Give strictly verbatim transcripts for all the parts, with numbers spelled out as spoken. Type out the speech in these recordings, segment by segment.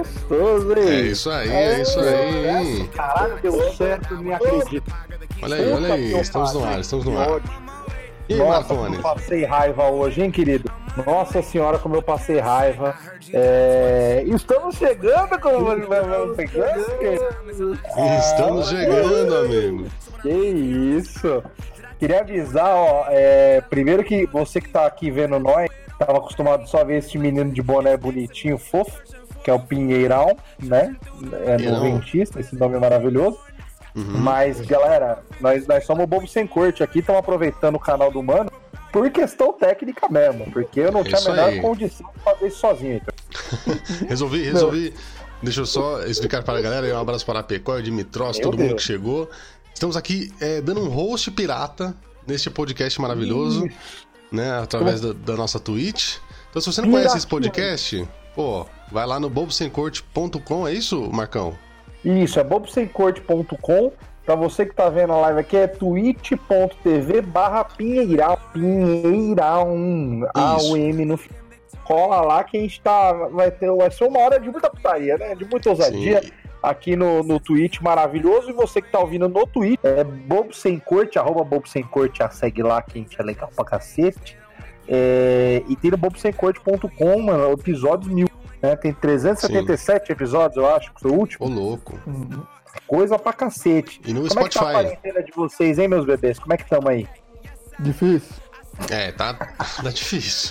gostoso, hein? É isso aí, é, é isso aí. Caralho, deu certo, me acredito. Olha aí, olha aí, estamos no ar, estamos no ar. E aí, Marconi? Eu passei raiva hoje, hein, querido? Nossa senhora, como eu passei raiva. É... Estamos chegando, como estamos chegando. Estamos chegando, amigo. Que isso. Queria avisar, ó, é... primeiro que você que tá aqui vendo nós, tava acostumado só a ver esse menino de boné bonitinho, fofo, que é o Pinheirão, né? É noventista, esse nome é maravilhoso. Uhum. Mas, galera, nós, nós somos Bobos Sem Corte aqui, estamos aproveitando o canal do Mano por questão técnica mesmo, porque eu não é tinha a menor aí. condição de fazer isso sozinho. Então. resolvi, resolvi. Deixa eu só explicar para a galera, e um abraço para a Pecóia, Dimitrós, todo Deus. mundo que chegou. Estamos aqui é, dando um host pirata neste podcast maravilhoso, Ih. né, através da, da nossa Twitch. Então, se você não Piratinha. conhece esse podcast, pô, vai lá no bobo sem corte ponto com, é isso, Marcão? Isso, é bobo sem corte ponto com. Pra você que tá vendo a live aqui, é twitch ponto tv barra pinheirão, pinheirão, A U M no final. Cola lá que a gente tá, vai, ter, vai ser uma hora de muita putaria, né? De muita ousadia. Sim. Aqui no, no Twitch, maravilhoso. E você que tá ouvindo no Twitch, é Bobo Sem Corte, arroba Bobo Sem Corte, segue lá que a gente é legal pra cacete. É, e tem no bobo sem corte ponto com, mano, episódios mil. Né, tem trezentos e setenta e sete Sim. episódios, eu acho, que foi o último. Ô, louco. Coisa pra cacete. E no Como Spotify. Como é que tá a quarentena de vocês, hein, meus bebês? Como é que tamo aí? Difícil. É, tá, tá difícil.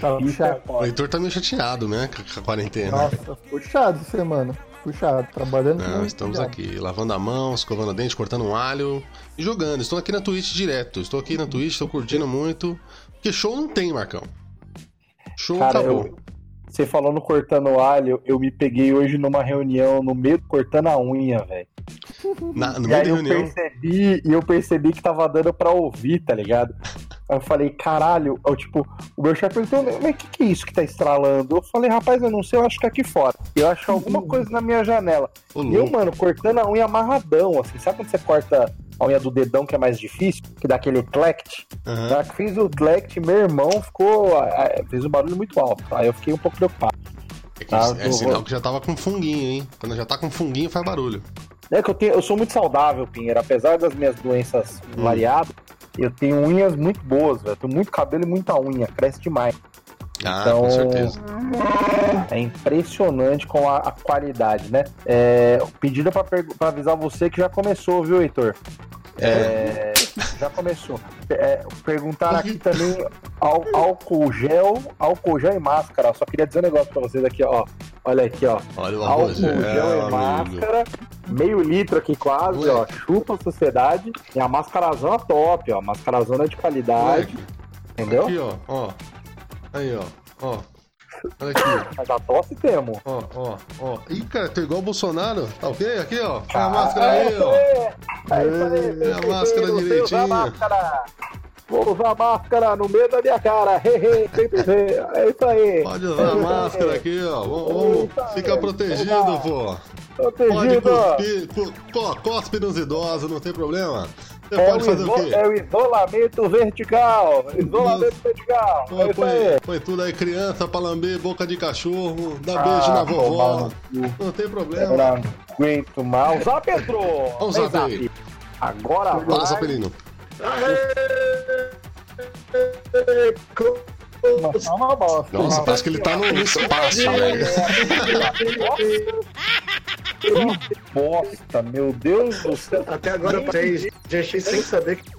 Tá puxado. O Heitor tá meio chateado, né, com a quarentena. Nossa, puxado essa semana. Puxado, trabalhando. Não, muito estamos legal. aqui, lavando a mão, escovando a dente, cortando um alho e jogando. Estou aqui na Twitch direto. Estou aqui na Twitch, estou curtindo muito. Porque show não tem, Marcão. Show Cara, acabou. Eu... Você falando cortando alho, eu me peguei hoje numa reunião no meio cortando a unha, velho. No meio da reunião? Eu percebi, e eu percebi que tava dando pra ouvir, tá ligado? Aí eu falei, caralho, eu, tipo, o meu chefe perguntou, mas o que, que é isso que tá estralando? Eu falei, rapaz, eu não sei, eu acho que é aqui fora. Eu acho alguma coisa na minha janela. E eu, mano, cortando a unha amarradão, assim, sabe quando você corta a unha do dedão, que é mais difícil, que dá aquele clact? Uhum. Tá? Fiz o clact, meu irmão ficou, fez um barulho muito alto, aí eu fiquei um pouco preocupado. É, que, ah, é sinal que já tava com funguinho, hein? Quando já tá com funguinho, faz barulho. É que eu, tenho, eu sou muito saudável, Pinheiro, apesar das minhas doenças hum. variadas. Eu tenho unhas muito boas, velho. Tenho muito cabelo e muita unha. Cresce demais. Ah, então, com certeza. É impressionante com a, a qualidade, né? É, pedido pra, pra avisar você que já começou, viu, Heitor? É. É, já começou. É, perguntaram aqui também ao, álcool gel, álcool gel e máscara. Eu só queria dizer um negócio pra vocês aqui, ó. Olha aqui, ó. Olha o álcool gel, gel e máscara. Meio litro aqui quase, Ué. ó. Chupa a sociedade. E a mascarazona top, ó. Mascarazona de qualidade. Ué. Entendeu? Aqui, ó, ó. Aí, ó, ó. Olha aqui. Mas a tosse temos. Ó, ó, ó. Ih, cara, tô igual o Bolsonaro. Tá ok? Aqui, ó. Põe a máscara aí, ó. Aí, é, a máscara direitinho. Usa a máscara. Vou usar a máscara no meio da minha cara. É isso aí. Pode usar a máscara aqui, ó. Vamos ficar protegido, pô. Protegido. Pode cuspir, cospe nos idosos, não tem problema. Você é, pode o fazer o quê? É o isolamento vertical. Isolamento Nossa. vertical. Pô, é foi, foi tudo aí, criança, palamber, boca de cachorro, dá ah, beijo na vovó. Não, não tem problema. Eu não aguento mal. Usar, Pedro. Vamos usar, Pedro. Agora vai. Fala, Sapelino. Nossa, parece que ele tá no espaço, velho. Que bosta, meu Deus do céu. Até agora eu passei, deixei sem saber que...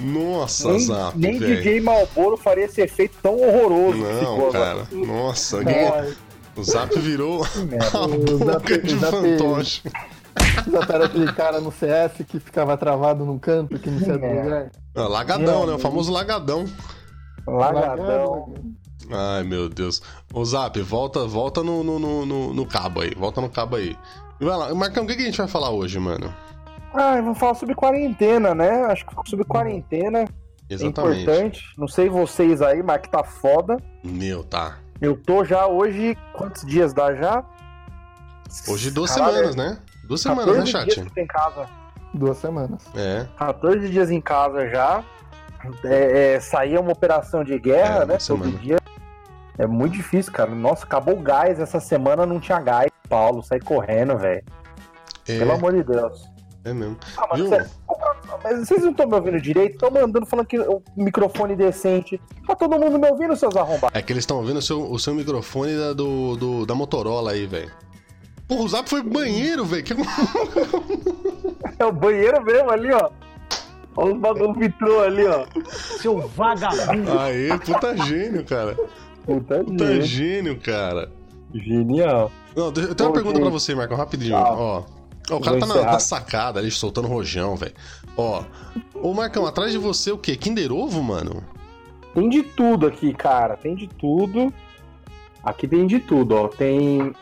Nossa, nem, Zap, Nem véio. D J Malboro faria esse efeito tão horroroso. Não, cara, agora. nossa, Nossa. O Zap virou a boca de fantoche. Usaram aquele cara no C S que ficava travado num canto, que não sei é. ah, Lagadão, é, né? O famoso lagadão. Lagadão. Ai, meu Deus. Ô, Zap, volta, volta no, no, no, no cabo aí. Volta no cabo aí. Vai lá. Marcão, o que, que a gente vai falar hoje, mano? Ah, vamos falar sobre quarentena, né? Acho que sobre quarentena. Exatamente. É importante. Não sei vocês aí, mas que tá foda. Meu, tá. Eu tô já hoje... Quantos dias dá já? Hoje duas Caralho. semanas, né? Duas semanas, né, chat? quatorze dias em casa. Duas semanas. É. quatorze dias em casa já. É, é, saía uma operação de guerra, é, né? Todo dia. É muito difícil, cara. Nossa, acabou o gás. Essa semana não tinha gás. Paulo, sai correndo, velho. É. Pelo amor de Deus. É mesmo. Ah, mas, vocês, mas vocês não estão me ouvindo direito? Estão mandando, falando que o microfone decente. Tá todo mundo me ouvindo, seus arrombados? É que eles estão ouvindo o seu, o seu microfone da, do, do, da Motorola aí, velho. Porra, o Zap foi pro banheiro, velho. Que... é o banheiro mesmo ali, ó. Olha o bagulho vitrô ali, ó. Seu vagabundo. Aê, puta gênio, cara. Puta, puta gênio. gênio, cara. Genial. Não, eu tenho Pô, uma pergunta gente. pra você, Marcão, rapidinho. Tá. Ó. Ó, o cara tá na, na sacada ali, soltando rojão, velho. Ó. Ô, Marcão, atrás de você o quê? Kinder Ovo, mano? Tem de tudo aqui, cara. Tem de tudo. Aqui tem de tudo, ó. Tem...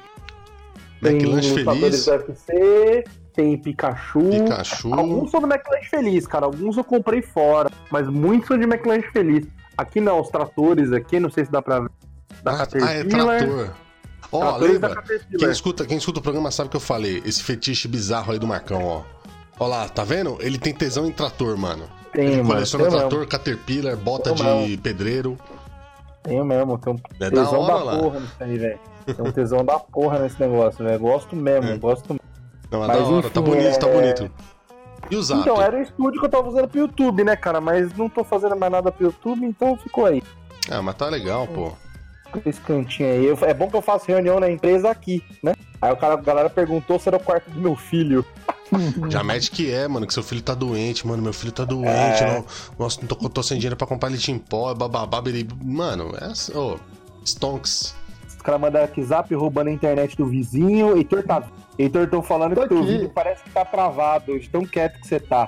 Tem lutadores do U F C, tem Pikachu. Pikachu. Alguns são do McLanche Feliz, cara. Alguns eu comprei fora, mas muitos são de McLanche Feliz. Aqui não, os tratores aqui, não sei se dá pra ver. Da ah, ah, é trator. Ó, oh, lembra? Quem escuta, quem escuta o programa sabe o que eu falei. Esse fetiche bizarro aí do Marcão, ó. Ó lá, tá vendo? Ele tem tesão em trator, mano. Tem, Ele mano. coleciona trator, mesmo. Caterpillar, bota tem de mesmo. pedreiro. Tenho mesmo, tem um é tesão da, hora, da porra nisso aí, velho. Tem um tesão da porra nesse negócio, velho. Gosto mesmo, é. gosto mesmo. Não, mas, mas da hora, enfim, tá bonito, é... tá bonito. E o Zap? Então, era o estúdio que eu tava usando pro YouTube, né, cara? Mas não tô fazendo mais nada pro YouTube, então ficou aí. Ah, mas tá legal, pô. Esse cantinho aí. Eu... É bom que eu faço reunião na empresa aqui, né? Aí o cara, a galera perguntou se era o quarto do meu filho. Já mete que é, mano, que seu filho tá doente, mano. Meu filho tá doente, é. não, nossa, não tô, tô sem dinheiro pra comprar leite em pó, bababá, beri... Mano, é oh, stonks. Os caras mandaram aqui Zap roubando a internet do vizinho. Heitor, tá... Heitor, tô falando tô que o teu vídeo parece que tá travado hoje, tão quieto que você tá.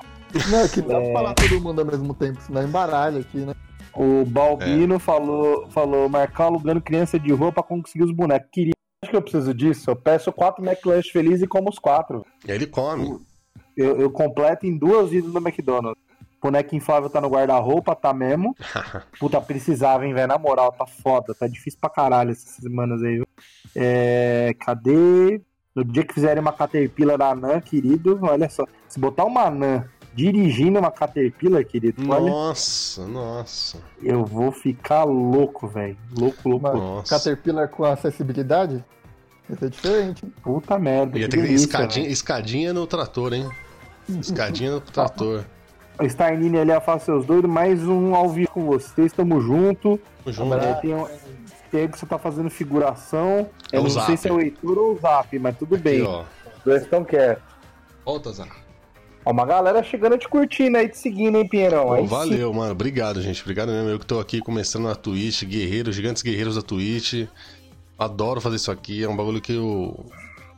Não, é que dá é... pra falar todo mundo ao mesmo tempo, senão embaralha aqui, né? O Balbino é. falou, falou Marcão alugando criança de rua pra conseguir os bonecos. Queria. Acho que eu preciso disso. Eu peço quatro McLanche felizes e como os quatro. E ele come. Eu, eu completo em duas idas do McDonald's. O boneco inflável tá no guarda-roupa, tá mesmo. Puta, precisava, hein, velho. Na moral, tá foda. Tá difícil pra caralho essas semanas aí, viu? É... Cadê? No dia que fizerem uma Caterpillar da Anã, querido, olha só. Se botar uma Anã dirigindo uma Caterpillar, querido, nossa, olha, nossa. Eu vou ficar louco, velho. Louco, louco. Nossa. Caterpillar com acessibilidade? Isso é diferente. Puta merda. Ia que ter que ter escadinha, escadinha no trator, hein? Escadinha no trator. Starnini ali, afasta seus doidos. Mais um ao vivo com vocês. Tamo junto. Tamo junto. É, tem um... tem que você tá fazendo figuração. É eu não Zap. sei se é o Heitor ou o Zap, mas tudo aqui, bem. Ó. Os dois estão quietos. Volta, Zap. Ó, uma galera chegando te curtindo aí, te seguindo, hein, Pinheirão? Aí valeu, sim. Mano. Obrigado, gente. Obrigado mesmo. Eu que tô aqui começando na Twitch, guerreiros, gigantes guerreiros da Twitch. Adoro fazer isso aqui. É um bagulho que eu...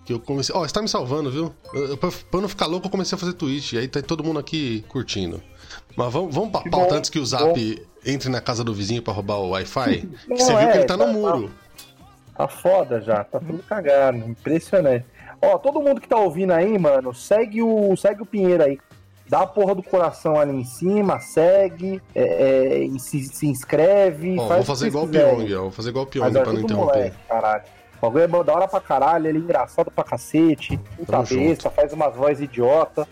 que eu comecei... Ó, oh, você tá me salvando, viu? Eu, eu, pra eu não ficar louco, eu comecei a fazer Twitch. E aí tá todo mundo aqui curtindo. Mas vamos, vamos pra pauta antes que o Zap bom. entre na casa do vizinho pra roubar o Wi-Fi. Não, você é, viu que ele tá, tá no muro. Tá, tá foda já. Tá tudo cagado. Impressionante. Ó, todo mundo que tá ouvindo aí, mano, segue o, segue o Pinheiro aí. Dá a porra do coração ali em cima, segue, é, é, se, se inscreve. Ó, faz vou fazer igual o Pyong, ó. Vou fazer igual o Pyong pra não interromper. Moleque, caralho. O bagulho é bom, da hora pra caralho, ele é engraçado pra cacete. Puta Tamo besta, junto. faz umas vozes idiota.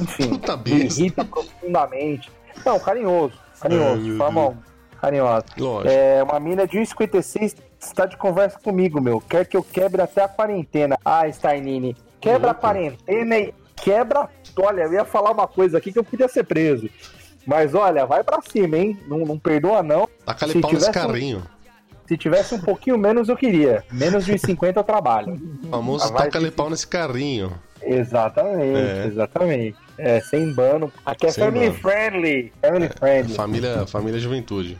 Enfim, puta besta. Irrita profundamente. Não, carinhoso, carinhoso, famoso. Carinhosa. Lógico. É, uma mina de um e cinquenta e seis está de conversa comigo, meu. Quer que eu quebre até a quarentena. Ah, Starnini. Quebra Louco. a quarentena e quebra... Olha, eu ia falar uma coisa aqui que eu podia ser preso. Mas olha, vai pra cima, hein? Não, não perdoa, não. Taca-lhe pau nesse carrinho. Um... Se tivesse um pouquinho menos, eu queria. Menos de um e cinquenta eu trabalho. O famoso taca-lhe pau nesse carrinho. Exatamente, é. exatamente. É, sem bano. Aqui é sem family bano. friendly. Family é, friendly. Família, família juventude.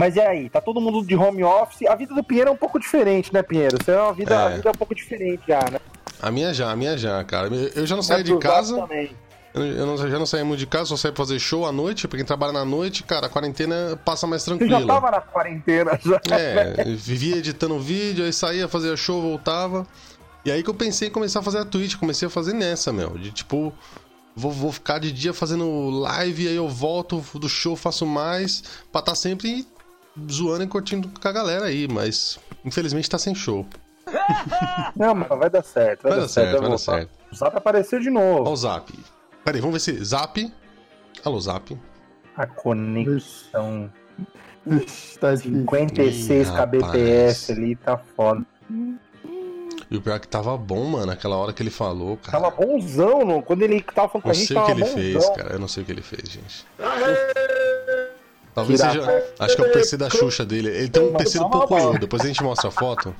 Mas e aí? Tá todo mundo de home office. A vida do Pinheiro é um pouco diferente, né, Pinheiro? Você é uma vida, é. A vida é um pouco diferente já, né? A minha já, a minha já, cara. Eu já não saí de casa. Eu, eu, não, eu já não saí muito de casa, só saí pra fazer show à noite. Pra quem trabalha na noite, cara, a quarentena passa mais tranquilo. Eu já tava na quarentena já. É, vivia editando vídeo, aí saía, fazia show, voltava. E aí que eu pensei em começar a fazer a Twitch. Comecei a fazer nessa, meu. De tipo... Vou, vou ficar de dia fazendo live, aí eu volto do show, faço mais. Pra estar tá sempre... zoando e curtindo com a galera aí, mas infelizmente tá sem show. Não, mas vai dar certo, vai, vai dar certo, certo vai dar certo. O Zap apareceu de novo. Olha o Zap. Peraí, vamos ver se... Zap. Alô, Zap. A conexão. Ixi, tá cinquenta e seis kbps ali, tá foda. E o pior é que tava bom, mano, aquela hora que ele falou, cara. Tava bonzão, mano. Quando ele tava falando com a gente, tava bonzão. Eu não sei o que ele bonzão. fez, cara. Eu não sei o que ele fez, gente. Talvez seja... Acho que é o P C da Xuxa dele. Ele tem um P C do Pocoyo. Depois a gente mostra a foto.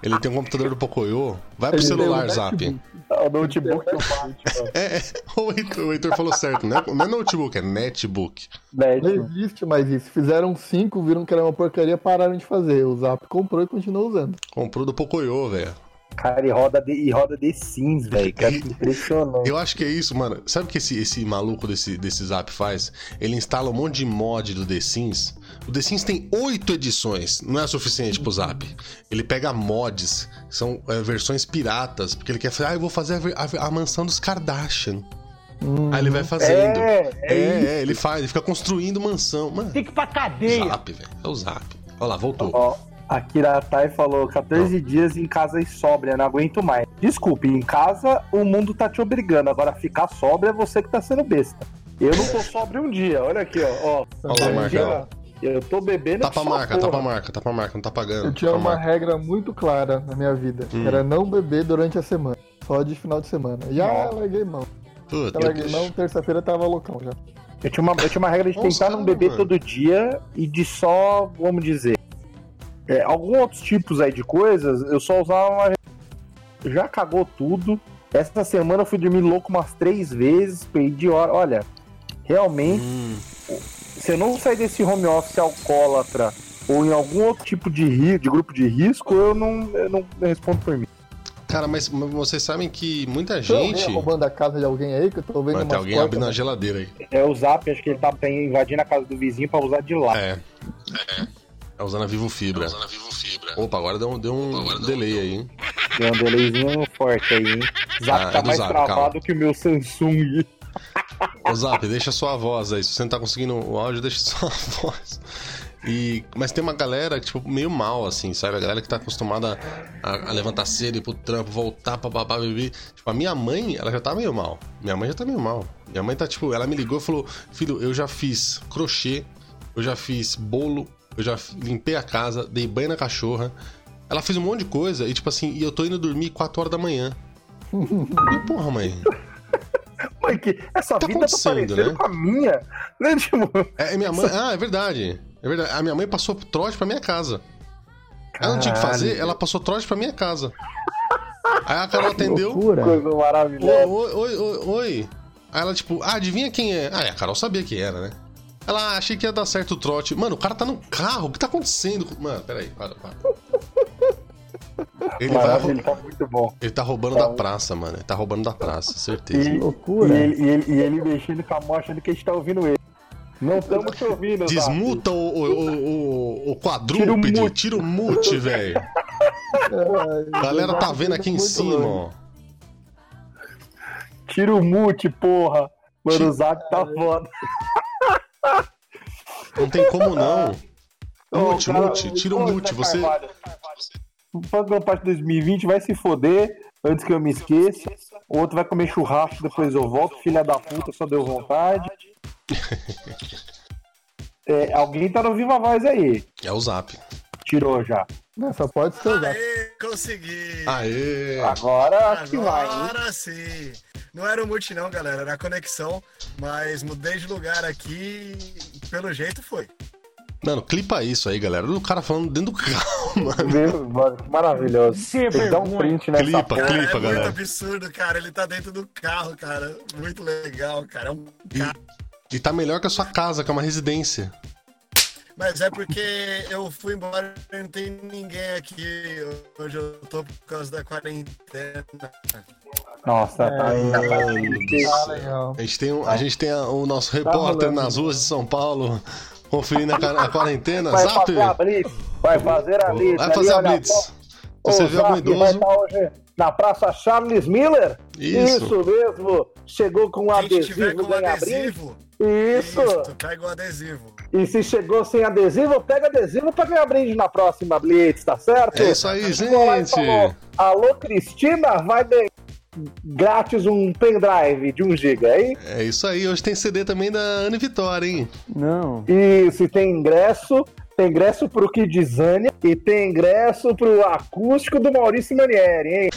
Ele tem um computador do Pocoyo. Vai pro celular, Zap. É o notebook do Bart. É, o Heitor falou certo, né? Não é notebook, é netbook. Não existe mais isso. Fizeram cinco, viram que era uma porcaria, pararam de fazer. O Zap comprou e continuou usando. Comprou do Pocoyo, velho. Cara, e roda de, e roda de Sims, velho. Cara, que impressionante. Eu acho que é isso, mano. Sabe o que esse, esse maluco desse, desse Zap faz? Ele instala um monte de mod do The Sims. O The Sims tem oito edições. Não é suficiente pro Zap. Ele pega mods. São é, versões piratas. Porque ele quer fazer... Ah, eu vou fazer a, a, a mansão dos Kardashian. Hum, Aí ele vai fazendo. É, é, é, é ele faz. Ele fica construindo mansão. Mano, tem que ir pra cadeia. Zap, velho. É o Zap. Olha lá, voltou. Oh. A Kiratai falou, quatorze dias em casa e sóbria, não aguento mais. Desculpe, em casa o mundo tá te obrigando, agora ficar sóbria é você que tá sendo besta. Eu não tô sóbria um dia, olha aqui, ó. ó olha lá, Marca. Eu tô bebendo... Tapa tá marca, tapa tá marca, tapa tá marca, não tá pagando. Eu tinha tá uma marca. regra muito clara na minha vida, hum. era não beber durante a semana, só de final de semana. E ah, eu larguei mão. Puta, eu larguei mão, terça-feira tava loucão já. Eu tinha uma, eu tinha uma regra de tentar não beber mano. todo dia e de só, vamos dizer... É, alguns outros tipos aí de coisas, eu só usava uma... Já cagou tudo. Essa semana eu fui dormir louco umas três vezes, perdi hora. Olha, realmente, hum. se eu não sair desse home office alcoólatra ou em algum outro tipo de, ri... de grupo de risco, eu não, eu não respondo por mim. Cara, mas vocês sabem que muita gente... Tem roubando a casa de alguém aí, que eu tô vendo uma tem alguém abrindo a geladeira aí. É o Zap, acho que ele tá invadindo a casa do vizinho pra usar de lá. É, é. É usando a Vivo Fibra. É usando a Vivo Fibra. Opa, agora deu um, deu um agora delay deu um... aí, hein? Deu um delayzinho forte aí, hein? Zap ah, tá é mais Zap, travado calma. que o meu Samsung. Ô Zap, deixa sua voz aí. Se você não tá conseguindo o áudio, deixa sua voz. E... Mas tem uma galera, tipo, meio mal, assim, sabe? A galera que tá acostumada a, a levantar cedo, ir pro trampo, voltar pra babá, beber. Tipo, a minha mãe, ela já tá meio mal. Minha mãe já tá meio mal. Minha mãe tá, tipo, ela me ligou e falou: filho, eu já fiz crochê, eu já fiz bolo, eu já limpei a casa, dei banho na cachorra. Ela fez um monte de coisa e, tipo assim, e eu tô indo dormir quatro horas da manhã. E porra, mãe. Mãe, que essa tá vida tá parecendo, né, com a minha. Né, tipo... É, minha mãe... Ah, é verdade. É verdade. A minha mãe passou trote pra minha casa. Caralho. Ela não tinha o que fazer, ela passou trote pra minha casa. Aí a Carol atendeu. Coisa maravilhosa. Oi, oi, oi, oi. Aí ela, tipo, ah, adivinha quem é? Ah, a Carol sabia quem era, né? Ela, achei que ia dar certo o trote. Mano, o cara tá no carro, o que tá acontecendo? Mano, peraí, para, para. Ele, Maravilha, vai... ele tá muito bom. Ele tá roubando é. da praça, mano. Ele tá roubando da praça, certeza. Que loucura. E ele, e, ele, e ele mexendo com a mão achando que a gente tá ouvindo ele. Não estamos te ouvindo, Desmuta o, o, o, o quadrúpede, tira o mute, velho. A galera tá vendo aqui em cima, bom. ó. Tira o mute, porra. Mano, tira... o Zap tá foda. Não tem como não. Mute, mute, tira o mute. Você. Faz parte de dois mil e vinte, vai se foder antes que eu me esqueça. O outro vai comer churrasco, depois eu volto. Filha da puta, só deu vontade. É, alguém tá no Viva Voz aí. É o Zap. Tirou já. Só pode ser o Zap. Aê, consegui. Aê. Agora acho que vai. Agora sim. Não era o multi não, galera, era a conexão, mas mudei de lugar aqui e pelo jeito foi. Mano, clipa isso aí, galera. O cara falando dentro do carro, mano. Meu, mano, que maravilhoso. Sim, tem que dar um print nessa clipa, porra. Clipa, cara, é galera. É muito absurdo, cara. Ele tá dentro do carro, cara. Muito legal, cara. É um carro. E, e tá melhor que a sua casa, que é uma residência. Mas é porque eu fui embora e não tem ninguém aqui. Hoje eu tô por causa da quarentena. Nossa, tá legal. A gente tem, um, a gente tem a, o nosso repórter tá nas ruas de São Paulo conferindo a, a quarentena. Vai Zap. fazer a blitz. Vai fazer a blitz. Vai fazer ali, a blitz. Ó, você vê algum idoso? Vai estar hoje na Praça Charles Miller? Isso, Isso mesmo. Chegou com um adesivo. Com ganha adesivo. Isso. Isso. Pega o adesivo. E se chegou sem adesivo, pega adesivo pra ganhar brinde na próxima blitz, tá certo? É isso aí, gente. Alô, Cristina, vai ganhar. grátis um pendrive de um giga, aí? É isso aí, hoje tem C D também da Ana Vitória, hein? Não. E se tem ingresso, tem ingresso pro Kidzania e tem ingresso pro acústico do Maurício Manieri, hein?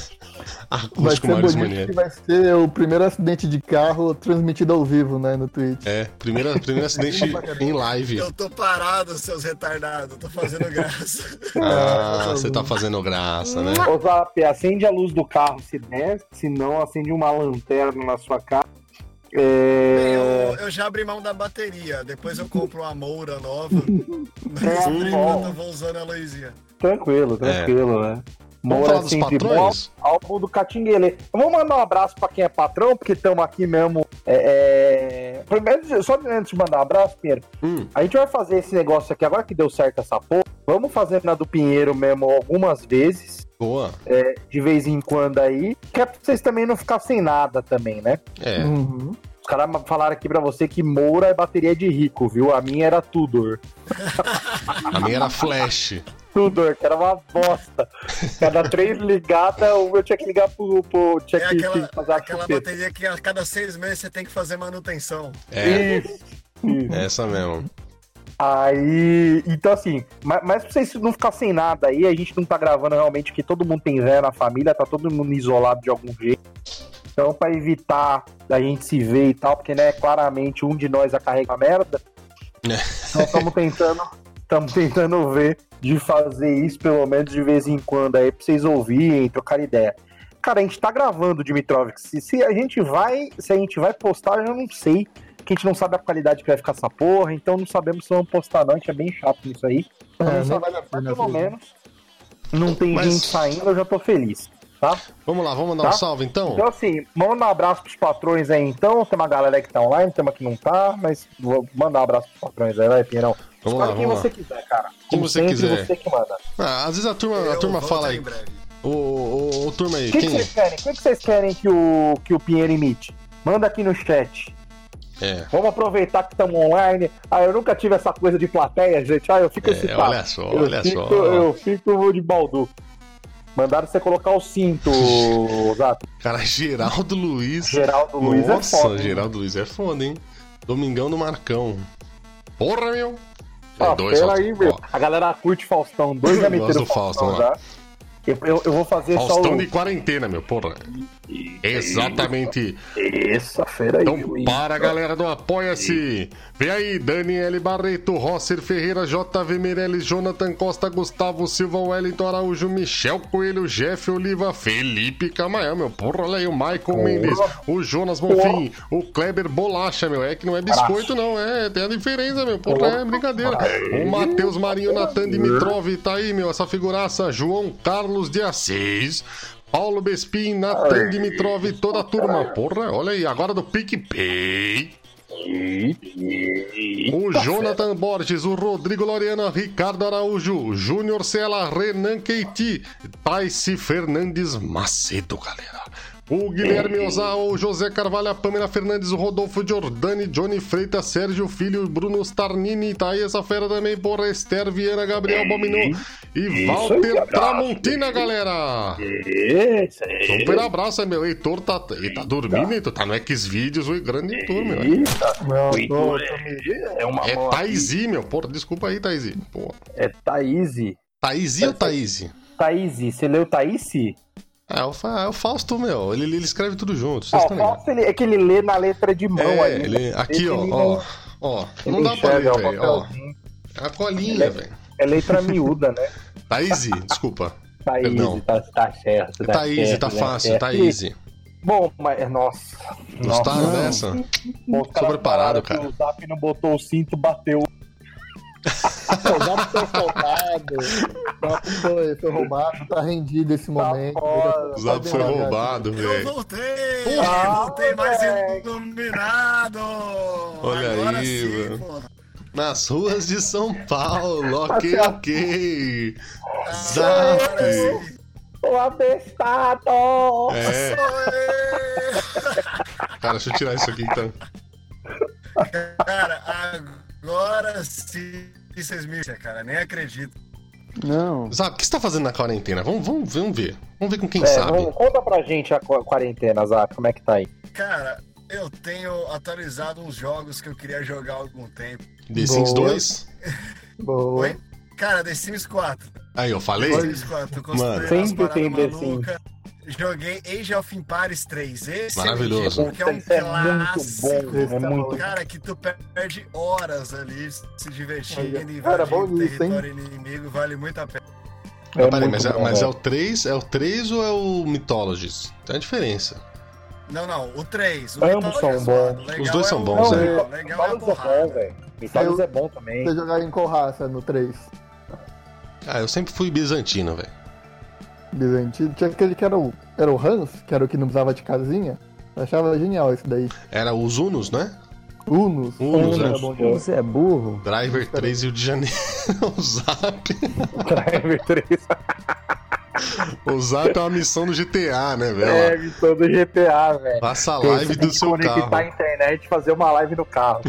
Acústico Maurício Manieri. Que vai ser o primeiro acidente de carro transmitido ao vivo, né, no Twitch. É, primeiro, primeiro acidente em live. Eu tô parado, seus retardados, tô fazendo graça. Ah, você tá fazendo graça, né? Ô Zap, acende a luz do carro se der, se não, acende uma lanterna na sua casa. É... Eu, eu já abri mão da bateria. Depois eu compro uma moura nova. Mas eu vou usando a Luizinha. Tranquilo, tranquilo, é. Né? Vamos falar dos patrões? Álbum do Catinguele. Vamos mandar um abraço pra quem é patrão, porque estamos aqui mesmo. É, é... Primeiro, só antes de mandar um abraço, Pinheiro, hum. a gente vai fazer esse negócio aqui agora que deu certo essa porra. Vamos fazer na do Pinheiro mesmo algumas vezes. Boa. É, de vez em quando aí. Que é pra vocês também não ficarem sem nada também, né? É. Uhum. Os caras falaram aqui pra você que Moura é bateria de rico, viu? A minha era Tudor. A minha era Flash. Tudor, que era uma bosta. Cada três ligadas, eu tinha que ligar pro... pro tinha é que, aquela que fazer aquela bateria que a cada seis meses você tem que fazer manutenção. É. Isso. Isso. Essa mesmo. Aí, então assim, mas, mas pra vocês não ficarem sem nada aí, a gente não tá gravando realmente porque todo mundo tem zero na família, tá todo mundo isolado de algum jeito. Então, pra evitar da gente se ver e tal, porque, né, claramente um de nós já carrega a merda, então estamos tentando, estamos tentando ver de fazer isso, pelo menos de vez em quando aí, pra vocês ouvirem, trocar ideia. Cara, a gente tá gravando, Dimitrovic, se, se a gente vai, se a gente vai postar, eu não sei. Que a gente não sabe a qualidade que vai ficar essa porra, então não sabemos se vamos postar não, a gente é bem chato nisso aí. É, não não vai dar pelo menos. Não tem Mas... gente saindo, eu já tô feliz, tá? Vamos lá, vamos mandar tá? um salve então? Então assim, manda um abraço pros patrões aí então, tem uma galera que tá online, tem uma que não tá, mas vou mandar um abraço pros patrões aí, vai, Pinheirão. Vamos Escolha lá, vamos quem lá. Você quiser, cara. Como você sempre, quiser. Você que manda. Ah, às vezes a turma, eu a turma fala aí. Ô, ô, ô, turma aí, que quem? O que vocês querem? O que vocês querem que o, que o Pinheiro imite? Manda aqui no chat. É. Vamos aproveitar que estamos online. Ah, eu nunca tive essa coisa de plateia, gente. Ah, eu fico é, excitado. Olha só, eu olha fico, só. Eu fico de baldu. Mandaram você colocar o cinto, Zato. Cara, Geraldo Luiz. Geraldo Luiz Nossa, é foda. Nossa, Geraldo Luiz é foda, hein? Domingão do Marcão. Porra, meu. É ah, dois, pera aí, meu. A galera curte Faustão. Dois já meteram o Faustão, já. Eu, eu, eu vou fazer Faustão só Faustão o... de quarentena, meu, porra. Exatamente. Essa fera aí. Então, para a galera do Apoia-se. Vem aí, Daniele Barreto, Rosser Ferreira, J V Meirelles, Jonathan Costa, Gustavo Silva, Wellington Araújo, Michel Coelho, Jeff Oliva, Felipe Camael, meu, porra, olha aí, o Michael porra. Mendes, o Jonas Bonfim, porra. O Kleber Bolacha, meu, é que não é biscoito, não, é, tem a diferença, meu, porra, porra. É brincadeira. Porra. O Matheus Marinho, Natan Dimitrov, tá aí, meu, essa figuraça, João Carlos de Assis, Paulo Bespin, Natan Dimitrov e toda a turma. Porra, olha aí, agora do PicPay. O Jonathan Borges, o Rodrigo Laureano, Ricardo Araújo, Júnior Sela, Renan Keiti, Taice Fernandes Macedo, galera. O Guilherme Osal, o José Carvalho, a Pâmela Fernandes, o Rodolfo Giordani, Johnny Freitas, Sérgio Filho, Bruno Starnini, tá aí essa fera também, porra, Esther Vieira, Gabriel Bominô e Walter Tramontina, galera. Super abraço, meu. Heitor tá, ele tá dormindo, Heitor, tá no Xvideos, o grande Heitor, meu. É Taizi, meu, porra, desculpa aí, Taizi. É Taizi. Taizi ou Taizi? Taizi, você leu Taizi? Ah, é o Fausto, meu. Ele, ele escreve tudo junto. Ah, o Fausto ele, é que ele lê na letra de mão é, aí. Ele, aqui, ó, ó, ó. Não dá pra ler, velho. Ó. É a colinha, velho. É letra miúda, né? Tá easy, desculpa. Tá easy, tá, tá certo. Tá, tá easy, certo, tá fácil, né? Tá easy. Bom, mas, nossa. Gostaram nossa. dessa? Bom, cara, sobreparado, cara. O Zap não botou o cinto, bateu... Soldado foi soldado, o Zap foi, foi roubado, tá rendido esse momento. O Zap foi roubado, velho. Eu voltei! Porra, eu voltei mais iluminado! Olha Agora aí, sim, mano. Nas ruas de São Paulo, ok, ok. Zap! O atestado! É. Cara, deixa eu tirar isso aqui então. Cara, agora. Agora sim, vocês me... cara, nem acredito. Não. Zap, o que você tá fazendo na quarentena? Vamos, vamos, vamos ver. Vamos ver com quem é, sabe. Vamos, conta pra gente a quarentena, Zap, como é que tá aí? Cara, eu tenho atualizado uns jogos que eu queria jogar há algum tempo. The Sims dois? Boa. Oi? Cara, The Sims quatro. Aí, eu falei? The Sims quatro, mano, sempre tem The Sims. Joguei Age of Empires três. Esse maravilhoso. É, que é um clássico, é muito bom, é muito... cara, que tu perde horas ali se divertindo, invadindo o território inimigo, vale muito a pena. É, ah, peraí, mas, é, mas é o três? É o três ou é o Mythologies? Tem a diferença. Não, não, o três. O Ambos são bons. Legal, os dois são bons, né? Legal, legal é porrada. Velho. Mythologies é bom também. Você jogar em Corraça no três. Ah, eu sempre fui bizantino, velho. Bizantino. Tinha aquele que era o, era o Hans, que era o que não precisava de casinha. Eu achava genial isso daí. Era os Unos, né? Unos. Unos, Unos é burro. Driver três Rio de Janeiro. O Zap. Driver três. O Zap é uma missão do G T A, né, velho? É, missão do G T A, velho. Passa a live do seu carro. Tem que conectar a internet e fazer uma live no carro.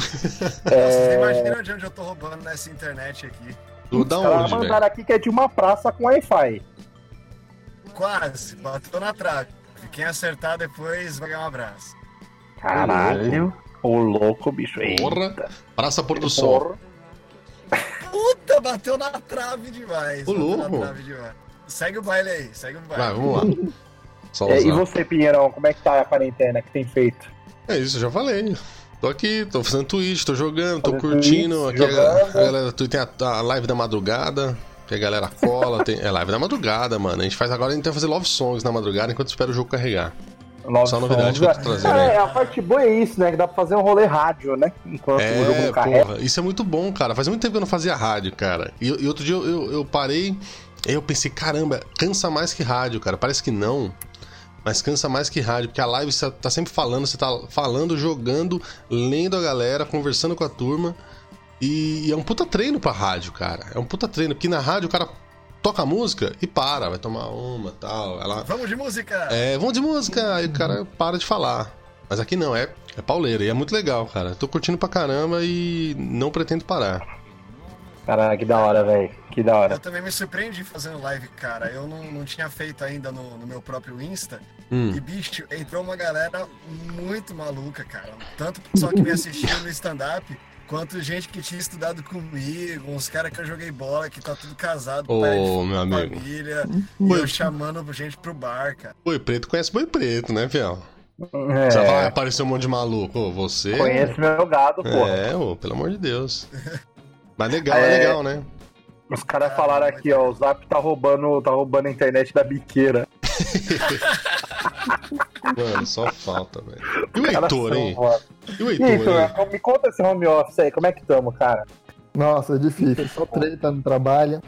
É... Vocês imaginam de onde eu tô roubando nessa internet aqui? Do da onde, velho? Mandaram aqui que é de uma praça com Wi-Fi. Quase, bateu na trave. Quem acertar depois vai ganhar um abraço. Caralho, ô louco, bicho. Porra, Praça Pôr do Sol. Puta, bateu na trave demais. Ô louco. Demais. Segue o baile aí, segue o baile. Vai, vamos lá. É, e você, Pinheirão, como é que tá a quarentena que tem feito? É isso, eu já falei. Tô aqui, tô fazendo Twitch, tô jogando, tô fazendo curtindo. Twitch, aqui jogando. A galera, tem a, a live da madrugada. Que a galera cola, tem... é live da madrugada, mano. A gente faz agora, a gente vai fazer love songs na madrugada enquanto espera o jogo carregar. Love Só a novidade songs. Que eu tô trazendo aí. É, a parte boa é isso, né? Que dá pra fazer um rolê rádio, né? Enquanto é, o jogo não carrega. Porra, isso é muito bom, cara. Faz muito tempo que eu não fazia rádio, cara. E, e outro dia eu, eu, eu parei e eu pensei, caramba, cansa mais que rádio, cara. Parece que não, mas cansa mais que rádio. Porque a live você tá sempre falando, você tá falando, jogando, lendo a galera, conversando com a turma. E é um puta treino pra rádio, cara. É um puta treino, porque na rádio o cara toca a música e para, vai tomar uma e tal. Ela... Vamos de música! É, vamos de música! Aí o cara para de falar. Mas aqui não, é, é pauleira. E é muito legal, cara. Tô curtindo pra caramba e não pretendo parar. Caralho, que da hora, velho. Que da hora. Eu também me surpreendi fazendo live, cara. Eu não, não tinha feito ainda no, no meu próprio Insta. Hum. E, bicho, entrou uma galera muito maluca, cara. Tanto o pessoal que me assistiu no stand-up... Quanto gente que tinha estudado comigo, uns caras que eu joguei bola, que tá tudo casado, oh, pai de família, e eu chamando gente pro bar, cara. Boi Preto conhece Boi Preto, né, fião? É. Já vai aparecer um monte de maluco, ô, você... Conhece meu gado, porra. É, ô, pelo amor de Deus. Mas legal, é, é legal, né? Os caras falaram aqui, ó, o Zap tá roubando, tá roubando a internet da biqueira. Mano, só falta, velho. E o Heitor, hein? E o Heitor, me conta esse home office aí, como é que tamo, cara? Nossa, é difícil, só treta no trabalho.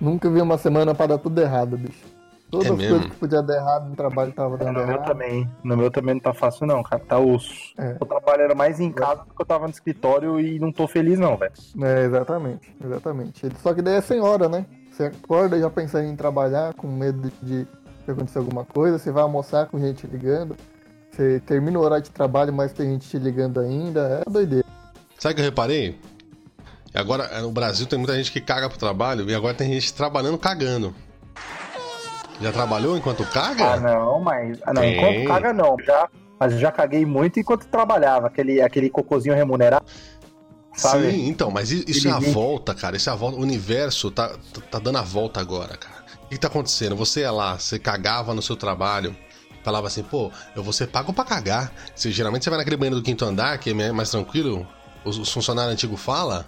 Nunca vi uma semana pra dar tudo errado, bicho. Todas é as mesmo? Coisas que podia dar errado no trabalho tava dando é, no errado. No meu também, no meu também não tá fácil não, cara, tá osso. É. Eu trabalho era mais em casa do que eu tava no escritório e não tô feliz não, velho. É, exatamente, exatamente. Só que daí é sem hora, né? Você acorda já pensando em trabalhar, com medo de... Se acontecer alguma coisa, você vai almoçar com gente ligando, você termina o horário de trabalho, mas tem gente te ligando ainda, é doideira. Sabe o que eu reparei? Agora, no Brasil tem muita gente que caga pro trabalho e agora tem gente trabalhando cagando. Já trabalhou enquanto caga? Ah, não, mas... Ah, não, tem. Enquanto caga não, já, mas já caguei muito enquanto trabalhava, aquele, aquele cocôzinho remunerado. Sabe? Sim, então, mas isso é a volta, cara, isso é a volta, o universo tá, tá dando a volta agora, cara. O que tá acontecendo? Você ia lá, você cagava no seu trabalho, falava assim, pô, eu vou ser pago pra cagar. Você, geralmente você vai naquele banheiro do quinto andar, que é mais tranquilo, os, os funcionários antigos falam.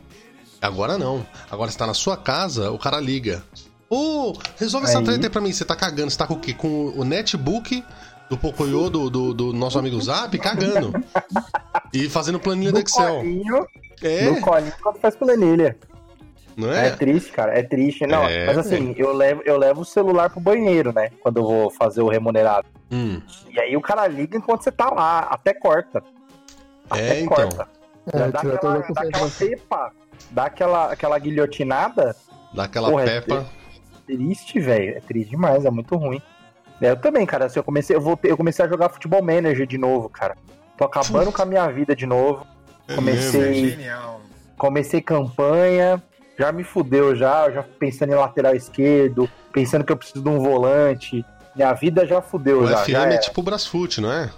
Agora não. Agora você tá na sua casa, o cara liga. Ô, oh, resolve aí essa treta aí pra mim. Você tá cagando, você tá com o quê? Com o netbook do Pocoyo, do, do, do nosso amigo Zap, cagando. E fazendo planilha do Excel. Colinho, é. No colinho, quando faz planilha. Não é? É triste, cara, é triste. Não, é, mas assim, é. eu, levo, eu levo o celular pro banheiro, né? Quando eu vou fazer o remunerado. Hum. E aí o cara liga enquanto você tá lá, até corta. Até é, então. Corta. É, dá, aquela, dá aquela pepa, dá aquela, aquela guilhotinada. Dá aquela porra, pepa. É triste, velho. É triste demais, é muito ruim. Eu também, cara, assim, eu, comecei, eu, vou, eu comecei a jogar Futebol Manager de novo, cara. Tô acabando Sim. com a minha vida de novo. Comecei. É mesmo, é genial. Comecei campanha. já me fudeu já, já pensando em lateral esquerdo, pensando que eu preciso de um volante. Minha vida já fudeu o já. O F M já é tipo o Brasfoot, não é?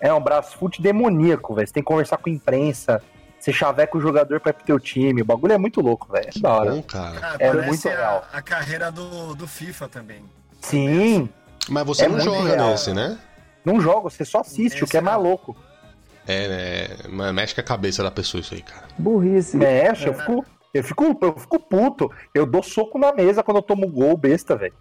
É, um Brasfoot demoníaco, velho. Você tem que conversar com a imprensa, você chaveca o jogador pra ir pro teu time. O bagulho é muito louco, velho. É da hora. Cara. Cara, é muito real. A, a carreira do, do FIFA também. Sim. Mas você é não joga real. Nesse, né? Não joga, você só assiste, esse o que é mais louco. É, né? Mexe com a cabeça da pessoa isso aí, cara. Burrice. Mexe, é. eu, fico, eu, fico, eu fico puto. Eu dou soco na mesa quando eu tomo gol, besta, velho.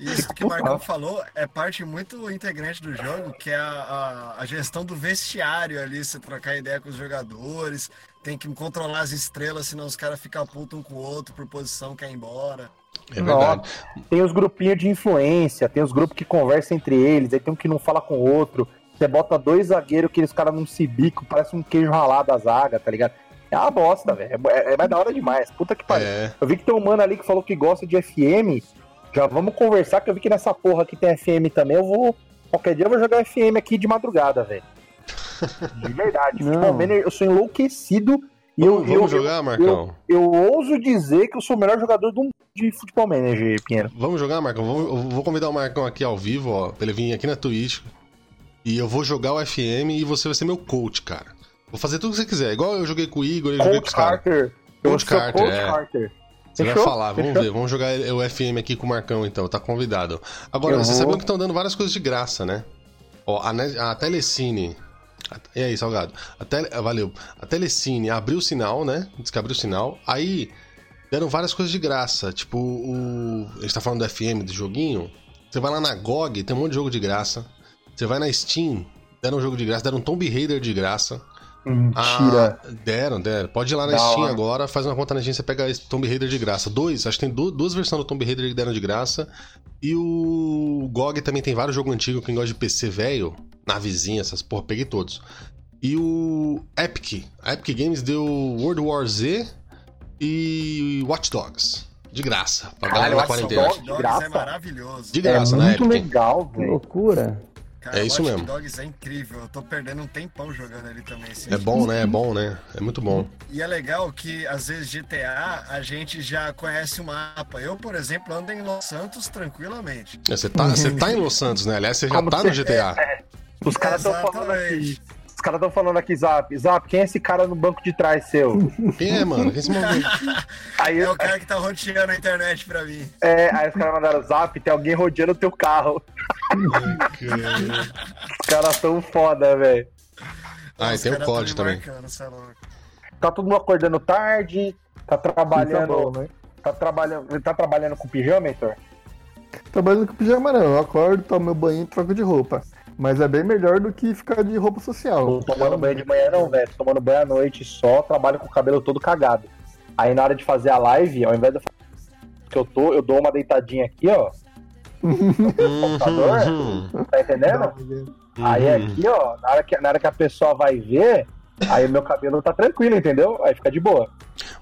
Isso que o Marcão falou é parte muito integrante do jogo, que é a, a, a gestão do vestiário ali, você trocar ideia com os jogadores, tem que controlar as estrelas, senão os caras ficam putos um com o outro por posição, quer ir embora. É verdade. Não, tem os grupinhos de influência, tem os grupos que conversam entre eles, aí tem um que não fala com o outro, você bota dois zagueiros que eles caras não se bicam, parece um queijo ralado da zaga, tá ligado? É uma bosta, velho, é, é mais da hora demais, puta que pariu. É. Eu vi que tem um mano ali que falou que gosta de F M... Já vamos conversar, que eu vi que nessa porra aqui tem F M também. Eu vou. Qualquer dia eu vou jogar F M aqui de madrugada, velho. De verdade. Futebol Manager, eu sou enlouquecido. E eu, vamos eu, jogar, eu, Marcão? Eu, eu, eu ouso dizer que eu sou o melhor jogador do mundo de Futebol Manager, Pinheiro. Vamos jogar, Marcão? Vou, eu vou convidar o Marcão aqui ao vivo, ó, pra ele vir aqui na Twitch. E eu vou jogar o F M e você vai ser meu coach, cara. Vou fazer tudo que você quiser. Igual eu joguei com o Igor, eu coach joguei com os caras. Coach Carter. Carter, coach é. Carter. Você vai falar, vamos Fechou? ver, vamos jogar o F M aqui com o Marcão então, tá convidado. Agora, uhum. Vocês sabiam que estão dando várias coisas de graça, né? Ó, a, a Telecine, a, e aí, Salgado? A tele, valeu. A Telecine abriu o sinal, né? Diz que abriu o sinal, aí deram várias coisas de graça, tipo, o, a gente tá falando do F M, do joguinho, você vai lá na G O G, tem um monte de jogo de graça, você vai na Steam, deram um jogo de graça, deram um Tomb Raider de graça. Mentira. Ah, deram, deram. Pode ir lá na da Steam hora. Agora, faz uma conta na Steam, você pega esse Tomb Raider de graça. Dois, acho que tem do, duas versões do Tomb Raider que deram de graça. E o G O G também tem vários jogos antigos, quem gosta de P C velho, navezinha, essas porra, peguei todos. E o Epic, a Epic Games deu World War Z e Watch Dogs. De graça, pra galera na quarentena. Watch Dogs é maravilhoso. De graça, né? É muito legal, que loucura. Cara, é isso mesmo. Dogs é incrível, eu tô perdendo um tempão jogando ali também. Assim. É bom, né? É bom, né? É muito bom. E é legal que, às vezes, G T A, a gente já conhece o mapa. Eu, por exemplo, ando em Los Santos tranquilamente. É, você, tá, você tá em Los Santos, né? Aliás, você já Como tá você... no G T A. É, é. Os caras tão falando aqui. Os caras tão falando aqui, Zap. Zap, quem é esse cara no banco de trás seu? Quem é, mano? Quem é esse maluco? Aí, é o cara que tá rodeando a internet pra mim. É, aí os caras mandaram, Zap, tem alguém rodeando o teu carro. Os caras tão foda, velho. Ah, e tem o C O D também. Tá todo mundo acordando tarde, tá trabalhando. Tá, bom, né? tá trabalhando. Tá trabalhando com pijama, Heitor? Trabalhando com pijama não, eu acordo, tomo meu banho e troco de roupa. Mas é bem melhor do que ficar de roupa social. Tô tomando banho de manhã não, velho. Tô tomando banho à noite só, trabalho com o cabelo todo cagado. Aí na hora de fazer a live, ao invés de eu fazer que eu tô, eu dou uma deitadinha aqui, ó. No computador, tá entendendo? Aí aqui, ó, na hora, que, na hora que a pessoa vai ver, aí o meu cabelo tá tranquilo, entendeu? Aí fica de boa.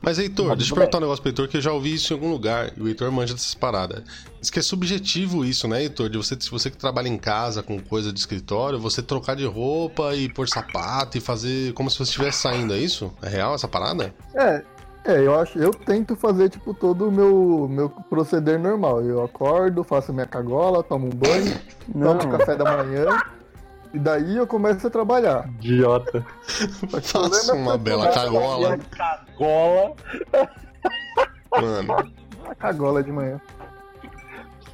Mas, Heitor, deixa eu perguntar um negócio pro Heitor, que eu já ouvi isso em algum lugar, e o Heitor manja dessas paradas. Diz que é subjetivo isso, né, Heitor? De você, você que trabalha em casa com coisa de escritório, você trocar de roupa e pôr sapato e fazer como se você estivesse saindo, é isso? É real essa parada? É, é eu, acho, eu tento fazer, tipo, todo o meu, meu proceder normal. Eu acordo, faço minha cagola, tomo um banho, Não. tomo café da manhã... E daí eu começo a trabalhar. Idiota. Faça uma bela cagola. Cagola. Mano. Uma cagola de manhã.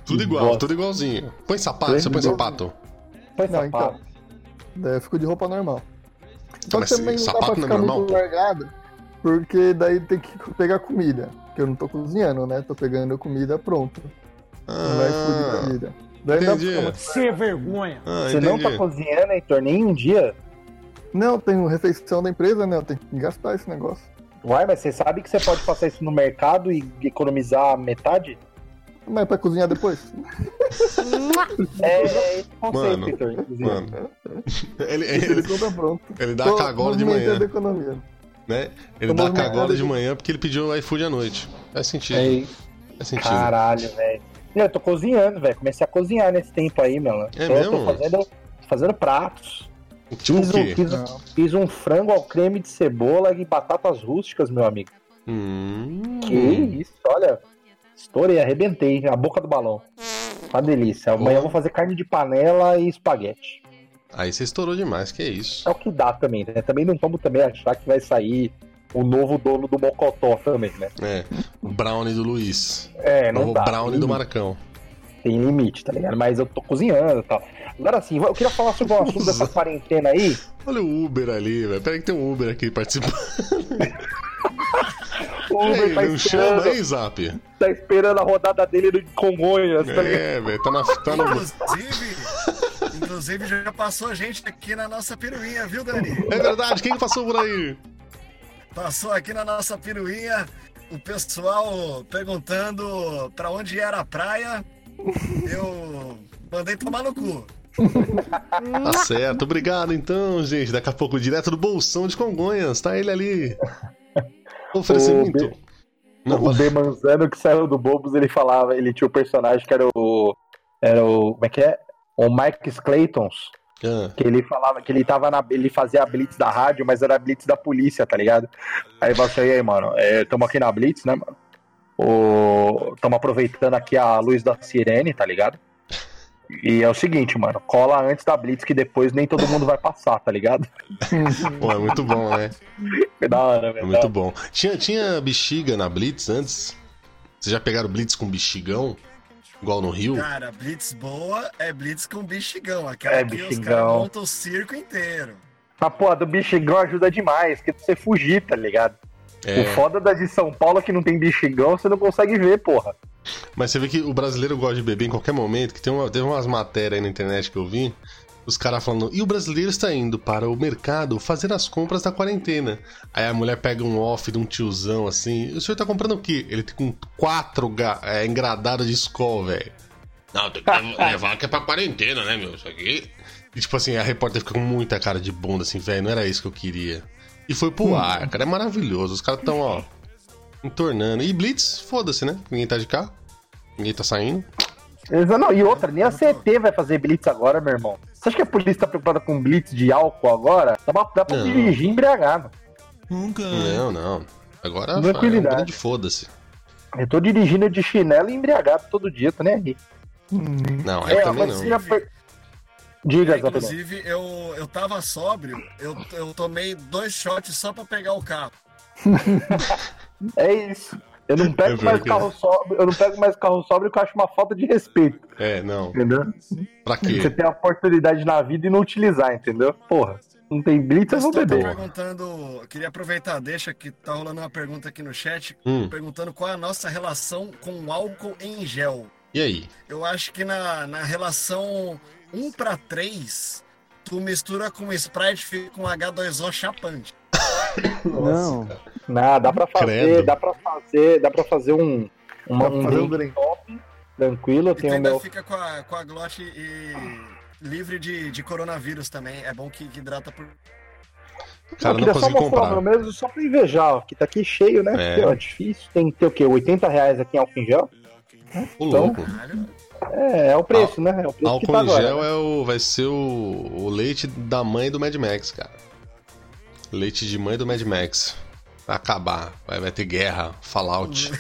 Tudo igual, Nossa. tudo igualzinho. Põe sapato, você põe sapato. Põe não, sapato. Então, daí eu fico de roupa normal. Então, mas também não sapato dá pra ficar não é normal, muito largado, porque daí tem que pegar comida. Porque eu não tô cozinhando, né? Tô pegando comida pronta. Ah. Não vai fugir comida. Entendi. Sem vergonha. Ah, Você entendi. Não tá cozinhando, Heitor, nem um dia? Não, tem refeição da empresa, né? Eu tenho que gastar esse negócio. Uai, mas você sabe que você pode passar isso no mercado e economizar metade? Mas pra cozinhar depois? é, é esse conceito, Heitor, inclusive. Mano. Ele, ele, ele, ele, pronto. ele dá Tô, a cagola de manhã. Né? Ele Tô dá a cagola de manhã porque ele pediu o iFood à noite. Faz sentido. É. Faz sentido. Caralho, velho. Eu tô cozinhando, velho. Comecei a cozinhar nesse tempo aí, meu. É então, mesmo? Eu tô fazendo, fazendo pratos. Tipo fiz, um, fiz, um, fiz um frango ao creme de cebola e batatas rústicas, meu amigo. Hum. Que isso, olha. Estourei, arrebentei a boca do balão. Uma delícia. Amanhã eu vou fazer carne de panela e espaguete. Aí você estourou demais, que é isso. É o que dá também, né? Também não vamos também achar que vai sair o novo dono do Mocotó também, né? É, o brownie do Luiz. É, não dá. O brownie do Marcão. Tem limite, tá ligado? Mas eu tô cozinhando e tal. Agora sim, eu queria falar sobre o assunto dessa quarentena aí. Olha o Uber ali, velho. Peraí que tem um Uber aqui participando. O Uber Ei, tá não chama aí, Zap. Tá esperando a rodada dele no Congonhas, tá ligado? É, velho, tá na... Tá no... Inclusive, inclusive já passou gente aqui na nossa peruinha, viu, Dani? É verdade, quem passou por aí? Passou aqui na nossa peruinha o pessoal perguntando pra onde era a praia. Eu mandei tomar no cu. Tá certo, obrigado então, gente. Daqui a pouco direto do Bolsão de Congonhas. Tá ele ali. Oferecimento. O, B... Não, o B Manzano que saiu do Bobos, ele falava, ele tinha o um personagem que era o. Era o. Como é que é? O Marcus Claytons. Ah. Que ele falava que ele tava na. Ele fazia a Blitz da rádio, mas era a Blitz da polícia, tá ligado? Aí você aí, mano, estamos é, aqui na Blitz, né, mano? Estamos aproveitando aqui a luz da sirene, tá ligado? E é o seguinte, mano, cola antes da Blitz que depois nem todo mundo vai passar, tá ligado? Pô, é muito bom, né? É da hora, velho. É muito bom. Tinha, tinha bexiga na Blitz antes? Vocês já pegaram Blitz com bexigão? Igual no Rio? Cara, Blitz boa é Blitz com bexigão. Aquela é, que os caras montam o circo inteiro. Mas, ah, pô, do bexigão ajuda demais, porque você fugir, tá ligado? É. O foda da de São Paulo que não tem bexigão, você não consegue ver, porra. Mas você vê que o brasileiro gosta de beber em qualquer momento, que tem uma, teve umas matérias aí na internet que eu vi, os caras falando, e o brasileiro está indo para o mercado fazer as compras da quarentena. Aí a mulher pega um off de um tiozão assim, o senhor tá comprando o quê? Ele tem com quatro ga- é, engradados de Skol, velho. Não, tem que levar que é pra quarentena, né, meu? Isso aqui. E tipo assim, a repórter fica com muita cara de bunda, assim, velho, não era isso que eu queria. E foi pro hum. ar, cara, é maravilhoso. Os caras estão, ó, entornando. E Blitz, foda-se, né? Ninguém tá de carro, ninguém tá saindo. Não, e outra, nem a C T vai fazer Blitz agora, meu irmão. Você acha que a polícia tá preocupada com Blitz de álcool agora? Dá pra, dá pra dirigir embriagado. Nunca. Não, não. Agora tranquilidade. É um grande foda-se. Eu tô dirigindo de chinelo e embriagado todo dia, tô nem aí. Não, é, eu também não. Diga, inclusive, eu, eu tava sóbrio, eu, eu tomei dois shots só pra pegar o carro. É isso. Eu não pego é mais o carro sóbrio, eu não pego mais carro sóbrio porque eu acho uma falta de respeito. É, não. Entendeu? Pra quê? Você tem a oportunidade na vida e não utilizar, entendeu? Porra, não tem blitz, eu vou beber. Perguntando, eu queria aproveitar, deixa que tá rolando uma pergunta aqui no chat, hum. perguntando qual é a nossa relação com o álcool em gel. E aí? Eu acho que na, na relação... um para três, tu mistura com Sprite, fica com agá dois ó chapante. Não, não, dá pra fazer, Credo. dá pra fazer, dá pra fazer um uma um drink top, tranquilo. E tem tu ainda meu... fica com a, com a glote e livre de, de coronavírus também, é bom que, que hidrata por... Cara, eu queria não só mostrar comprar. Pelo menos, só pra invejar, que tá aqui cheio, né, é. Porque, ó, difícil, tem que ter o quê, oitenta reais aqui em álcool em gel? O então, louco. É, é o preço, Al- né? É o preço álcool que tá em gel agora, né? é o, vai ser o, o leite da mãe do Mad Max, cara. Leite de mãe do Mad Max. Vai acabar. Vai, vai ter guerra, Fallout.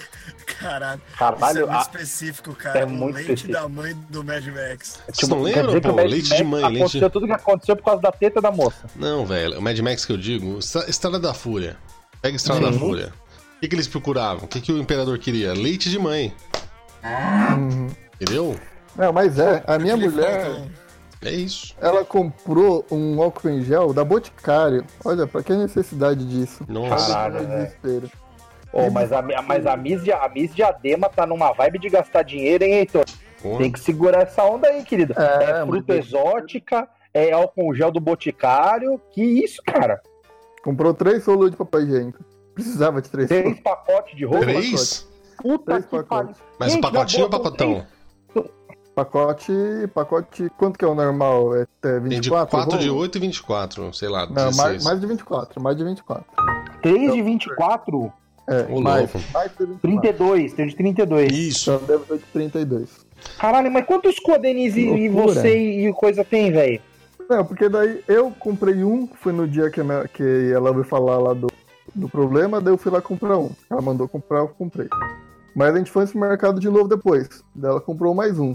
Caralho. Carvalho, isso é muito específico, cara. É muito leite específico. Da mãe do Mad Max. Vocês não lembram, pô? Leite Max de mãe. Aconteceu leite... tudo que aconteceu por causa da teta da moça. Não, velho. O Mad Max que eu digo, Estrada da Fúria. Pega Estrada uhum. da Fúria. O que, que eles procuravam? O que, que o imperador queria? Leite de mãe. Hum. Entendeu? Não, mas é, a minha mulher é isso. Ela comprou um álcool em gel da Boticário. Olha, pra que necessidade disso? Nossa, caralho, desespero. Oh, mas a, mas a Miss, a Miss Diadema tá numa vibe de gastar dinheiro, hein, Heitor? Como? Tem que segurar essa onda aí, querido. É, é fruta exótica, é álcool em gel do Boticário. Que isso, cara? Comprou três rolos de papai higiênico. Precisava de três. Três pacotes de rolo? Três? Puta que pariu. Mas o pacotinho ou o pacotão? Pacote. Pacote. Quanto que é o normal? É vinte e quatro? Tem de quatro, de oito e vinte e quatro, sei lá. Não, mais, mais de vinte e quatro, mais de vinte e quatro. três então, de vinte e quatro? É, o mais, mais de vinte e quatro. trinta e dois, tem de trinta e dois. Isso. Então deve ser de trinta e dois. Caralho, mas quantos codenis e você e coisa tem, velho? Não, porque daí eu comprei um, foi no dia que, na, que ela veio falar lá do do problema, daí eu fui lá comprar um. Ela mandou comprar, eu comprei. Mas a gente foi no mercado de novo depois. Daí ela comprou mais um.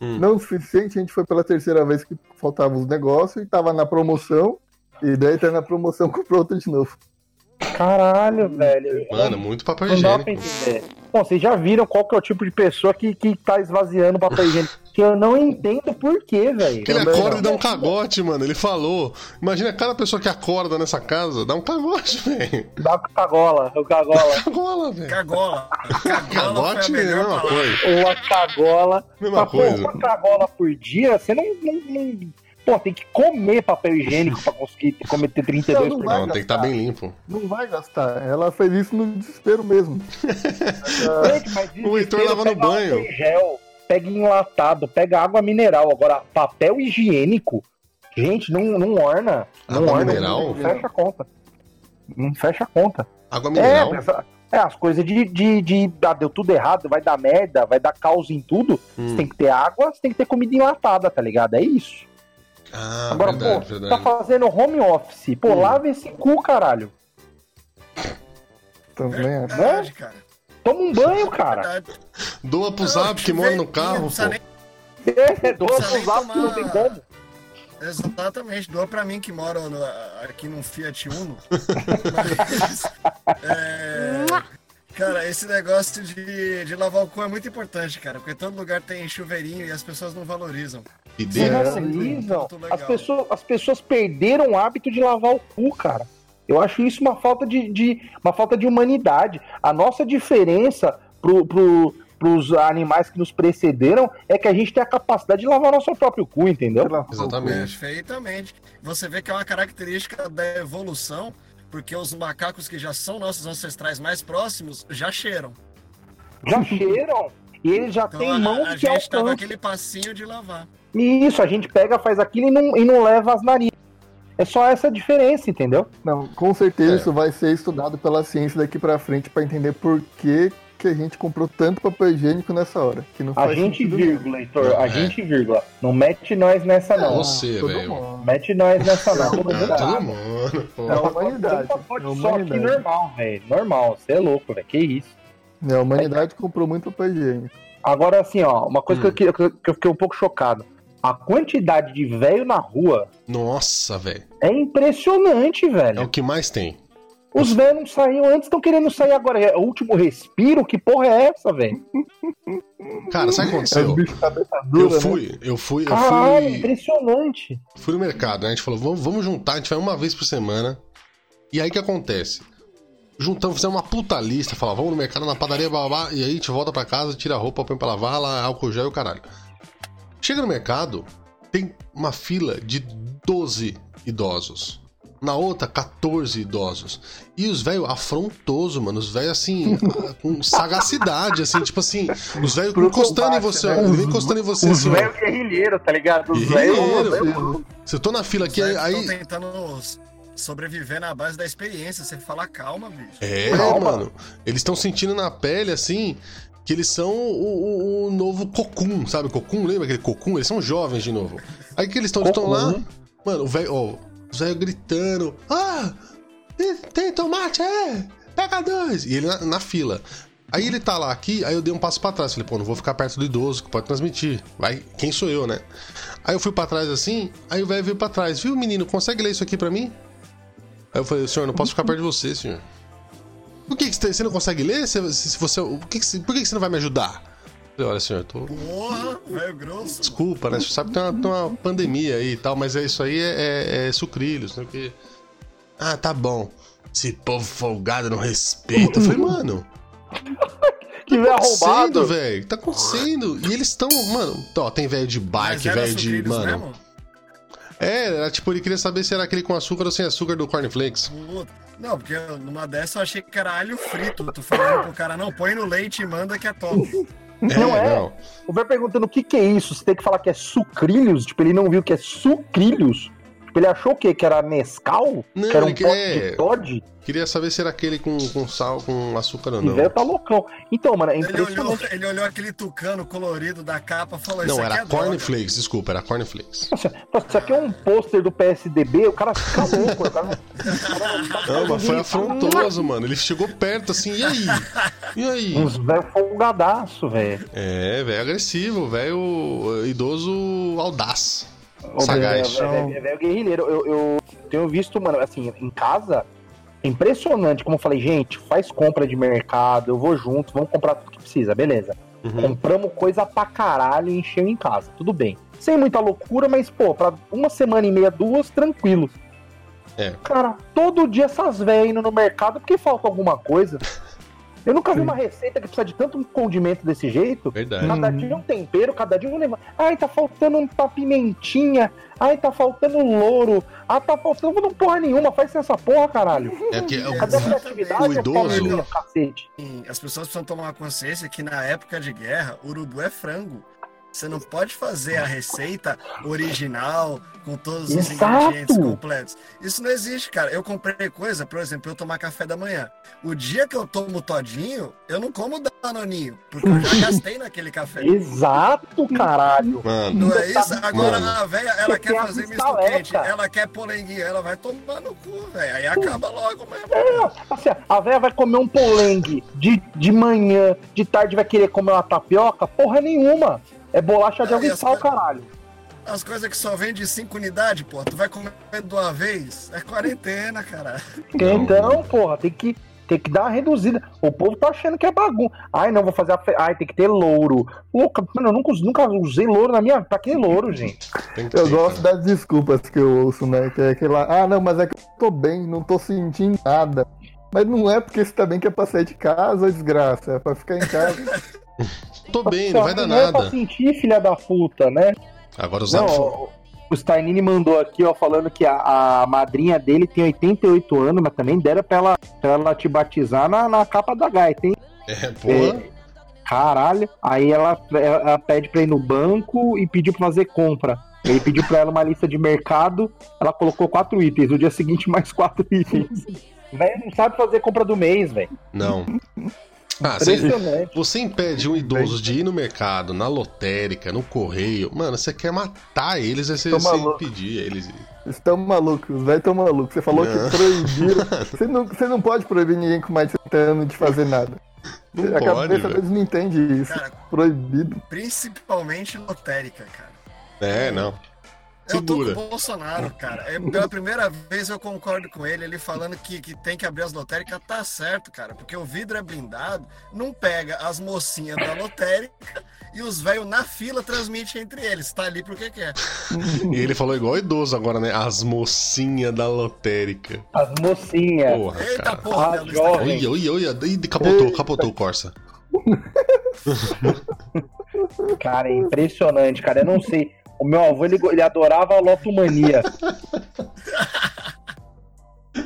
Hum. Não o suficiente, a gente foi pela terceira vez que faltava os negócios e tava na promoção. E daí tá na promoção, comprou outro de novo. Caralho, velho. Mano, muito papel higiênico. Bom, vocês já viram qual que é o tipo de pessoa que, que tá esvaziando o papel higiênico? Que eu não entendo por quê, velho. Ele acorda e dá um cagote, mano. Ele falou. Imagina cada pessoa que acorda nessa casa, dá um cagote, velho. Dá cagola, o cagola. Dá cagola, velho. Cagola. Cagote é a mesma coisa. Uma cagola. Mesma mas, coisa. Pô, uma cagola por dia, você não... não, não... Pô, tem que comer papel higiênico pra conseguir comer trinta e dois. Não, não, não, tem que estar tá bem limpo. Não vai gastar. Ela fez isso no desespero mesmo. Ela... Gente, mas desespero, o Heitor lava no banho. Pega gel, pega enlatado, pega água mineral. Agora, papel higiênico, gente, não, não orna. Não água orna, mineral? Não fecha a conta. Não fecha a conta. Água mineral? É, mas... É, as coisas de, de, de, de ah, deu tudo errado, vai dar merda, vai dar caos em tudo. Hum. Você tem que ter água, você tem que ter comida enlatada, tá ligado? É isso. Ah, agora, verdade, pô, verdade. Tá fazendo home office. Pô, hum. lava esse cu, caralho. Também é verdade, né? Cara. Toma um banho, cara. Doa pro Zap que mora no carro, pô. Nem... É, doa pro Zap que não tem como. Exatamente, doa pra mim que mora no, aqui num Fiat Uno. Mas, é... Cara, esse negócio de, de lavar o cu é muito importante, cara. Porque todo lugar tem chuveirinho e as pessoas não valorizam. E valorizam. É as, pessoas, as pessoas perderam o hábito de lavar o cu, cara. Eu acho isso uma falta de, de, uma falta de humanidade. A nossa diferença pro, pro, pros animais que nos precederam é que a gente tem a capacidade de lavar nosso próprio cu, entendeu? Exatamente. Perfeitamente. Você vê que é uma característica da evolução... Porque os macacos que já são nossos ancestrais mais próximos, já cheiram. Já cheiram? E eles já então, têm mãos que alcançam. A gente tá naquele passinho de lavar. Isso, a gente pega, faz aquilo e não, e não leva as narizes. É só essa diferença, entendeu? Não, com certeza é. Isso vai ser estudado pela ciência daqui pra frente pra entender por que, que a gente comprou tanto papel higiênico nessa hora. Que não a gente vírgula, Heitor, não, a é. gente vírgula. Não mete nós nessa não. É você, ah, velho. Mete nós nessa não. Todo mundo. Ah, todo mundo. É a humanidade. É humanidade. Só normal, velho. Normal, você é louco, velho. Que isso. É, a humanidade é. comprou muito papel higiênico. Agora, assim, ó, uma coisa hum. que, eu, que eu fiquei um pouco chocado. A quantidade de velho na rua... Nossa, velho. É impressionante, velho. É o que mais tem. Os velhos não saíam antes, estão querendo sair agora. É o último respiro? Que porra é essa, velho? Cara, sabe o que aconteceu? Eu fui, eu fui, eu Caralho, fui... impressionante. Fui no mercado, né? A gente falou, vamos, vamos juntar, a gente vai uma vez por semana. E aí o que acontece? Juntamos, fizemos uma puta lista, falava, vamos no mercado, na padaria, babá, e aí a gente volta pra casa, tira a roupa, põe pra lavar, lá, álcool gel e o caralho. Chega no mercado, tem uma fila de doze idosos. Na outra, quatorze idosos. E os velhos afrontosos, mano. Os velhos, assim, com sagacidade, assim, tipo assim. Os velhos encostando em você, né? Os, encostando em você. Os velhos guerrilheiros, tá ligado? Os velhos. Se eu tô na fila aqui, aí... aí... tentando sobreviver na base da experiência. Você fala, calma, bicho. É, calma. Mano. Eles estão sentindo na pele, assim... Que eles são o, o, o novo Cocum, sabe? Cocum, lembra aquele Cocum? Eles são jovens de novo. Aí que eles estão lá... Mano, o velho, ó, os velhos gritando... Ah, tem tomate, é! Pega dois! E ele na, na fila. Aí ele tá lá aqui, aí eu dei um passo pra trás. Falei, pô, não vou ficar perto do idoso, que pode transmitir. Vai, quem sou eu, né? Aí eu fui pra trás assim, aí o velho veio pra trás. Viu, menino, consegue ler isso aqui pra mim? Aí eu falei, senhor, não posso ficar perto de você, senhor. Por que, que você não consegue ler? Se você, por que, que, por que, que você não vai me ajudar? Falei, olha, senhor, eu tô... Porra, velho grosso. Desculpa, né? Você sabe que tem uma, tem uma pandemia aí e tal, mas é isso aí é, é, é sucrilhos, né? Porque... Ah, tá bom. Esse povo folgado não respeita. Eu falei, mano... Que velho arrombado. Velho. Tá acontecendo. E eles estão, mano... Ó, tem velho de bike, velho de... Mano... Mesmo? É, era tipo, ele queria saber se era aquele com açúcar ou sem açúcar do cornflakes. Não, porque numa dessa eu achei que era alho frito. Tu falando pro cara, não, põe no leite e manda que é top. É, não é? Não. O velho perguntando o que que é isso. Você tem que falar que é sucrilhos? Tipo, ele não viu que é sucrilhos. Ele achou o quê? Que era Nescau? Não, que era um pote é... de Todd? Queria saber se era aquele com, com sal, com açúcar ou não. O velho tá loucão. Então, mano, é impressionante. Ele olhou, ele olhou aquele tucano colorido da capa e falou isso. Não, era Cornflakes, desculpa, era Cornflakes. Nossa, isso aqui é um pôster do P S D B, o cara fica louco. O cara não, não, mas foi afrontoso, mano. Ele chegou perto assim, e aí? E aí? Uns velho folgadaço, velho. É, velho agressivo, velho idoso audaz. Sagaz. É velho guerrilheiro. Eu, eu tenho visto, mano, assim, em casa. Impressionante, como eu falei, gente, faz compra de mercado, eu vou junto, vamos comprar tudo que precisa, beleza. Uhum. Compramos coisa pra caralho e encheu em casa, tudo bem. Sem muita loucura, mas, pô, pra uma semana e meia, duas, tranquilo. É. Cara, todo dia essas velhas indo no mercado porque falta alguma coisa. Eu nunca vi uma receita que precisa de tanto condimento desse jeito. Verdade. Cada dia um tempero, cada dia um levante. Ai, tá faltando uma pimentinha. Ai, tá faltando louro. Ah, tá faltando não porra nenhuma. Faz essa porra, caralho. É que é cada atividade é um cacete. As pessoas precisam tomar consciência que na época de guerra, urubu é frango. Você não pode fazer a receita original com todos os Exato. Ingredientes completos. Isso não existe, cara. Eu comprei coisa, por exemplo, eu tomar café da manhã. O dia que eu tomo todinho, eu não como danoninho, porque eu já gastei naquele café. Exato, caralho. Mano. Não é isso? Agora Mano. A velha, ela quer fazer misto quente, ela quer polenguinho, ela vai tomar no cu, velho. Aí acaba logo mesmo. É, assim, a velha vai comer um polengue de, de manhã, de tarde vai querer comer uma tapioca? Porra nenhuma. É bolacha de aguissal, ah, caralho. As coisas que só vende cinco unidades, porra. Tu vai comer de uma vez? É quarentena, caralho. Então, porra, tem que, tem que dar uma reduzida. O povo tá achando que é bagunça. Ai, não, vou fazer a... Fe... Ai, tem que ter louro. Louca, mano, eu nunca, nunca usei louro na minha... Pra que louro, gente? Tem que eu ter, gosto cara. Das desculpas que eu ouço, né? Que é aquele lá... Ah, não, mas é que eu tô bem, não tô sentindo nada. Mas não é porque você tá bem que é pra sair de casa, desgraça. É pra ficar em casa... Tô bem, não vai dar nada. Não é pra sentir, filha da puta, né? Agora os não, ó, o Stainini mandou aqui, ó, falando que a, a madrinha dele tem oitenta e oito anos, mas também dera pra ela, pra ela te batizar na, na capa da gaita, hein? É, pô. É, caralho. Aí ela, ela pede pra ir no banco e pediu pra fazer compra. Ele pediu pra ela uma lista de mercado, ela colocou quatro itens, no dia seguinte mais quatro itens. Velho, não sabe fazer compra do mês, velho. Não. Ah, você, você impede um idoso de ir no mercado, na lotérica, no correio. Mano, você quer matar eles, aí você, você impedir eles. Estão malucos, os velhos estão malucos. Você falou não. Que proibiram. Você não, você não pode proibir ninguém com mais de setenta anos de fazer nada. Não a pode, cabeça deles não entende isso. Cara, proibido. Principalmente lotérica, cara. É, não. Eu tô com o Bolsonaro, cara. Eu, pela primeira vez eu concordo com ele, ele falando que, que tem que abrir as lotéricas, tá certo, cara, porque o vidro é blindado, não pega as mocinhas da lotérica e os velhos na fila transmitem entre eles, tá ali pro que quer. E ele falou igual idoso agora, né? As mocinhas da lotérica. As mocinhas. Porra, eita, cara. Porra. Oi, oi, oi, capotou, Eita. Capotou o Corsa. Cara, é impressionante, cara, eu não sei. O meu avô, ele, ele adorava a lotomania.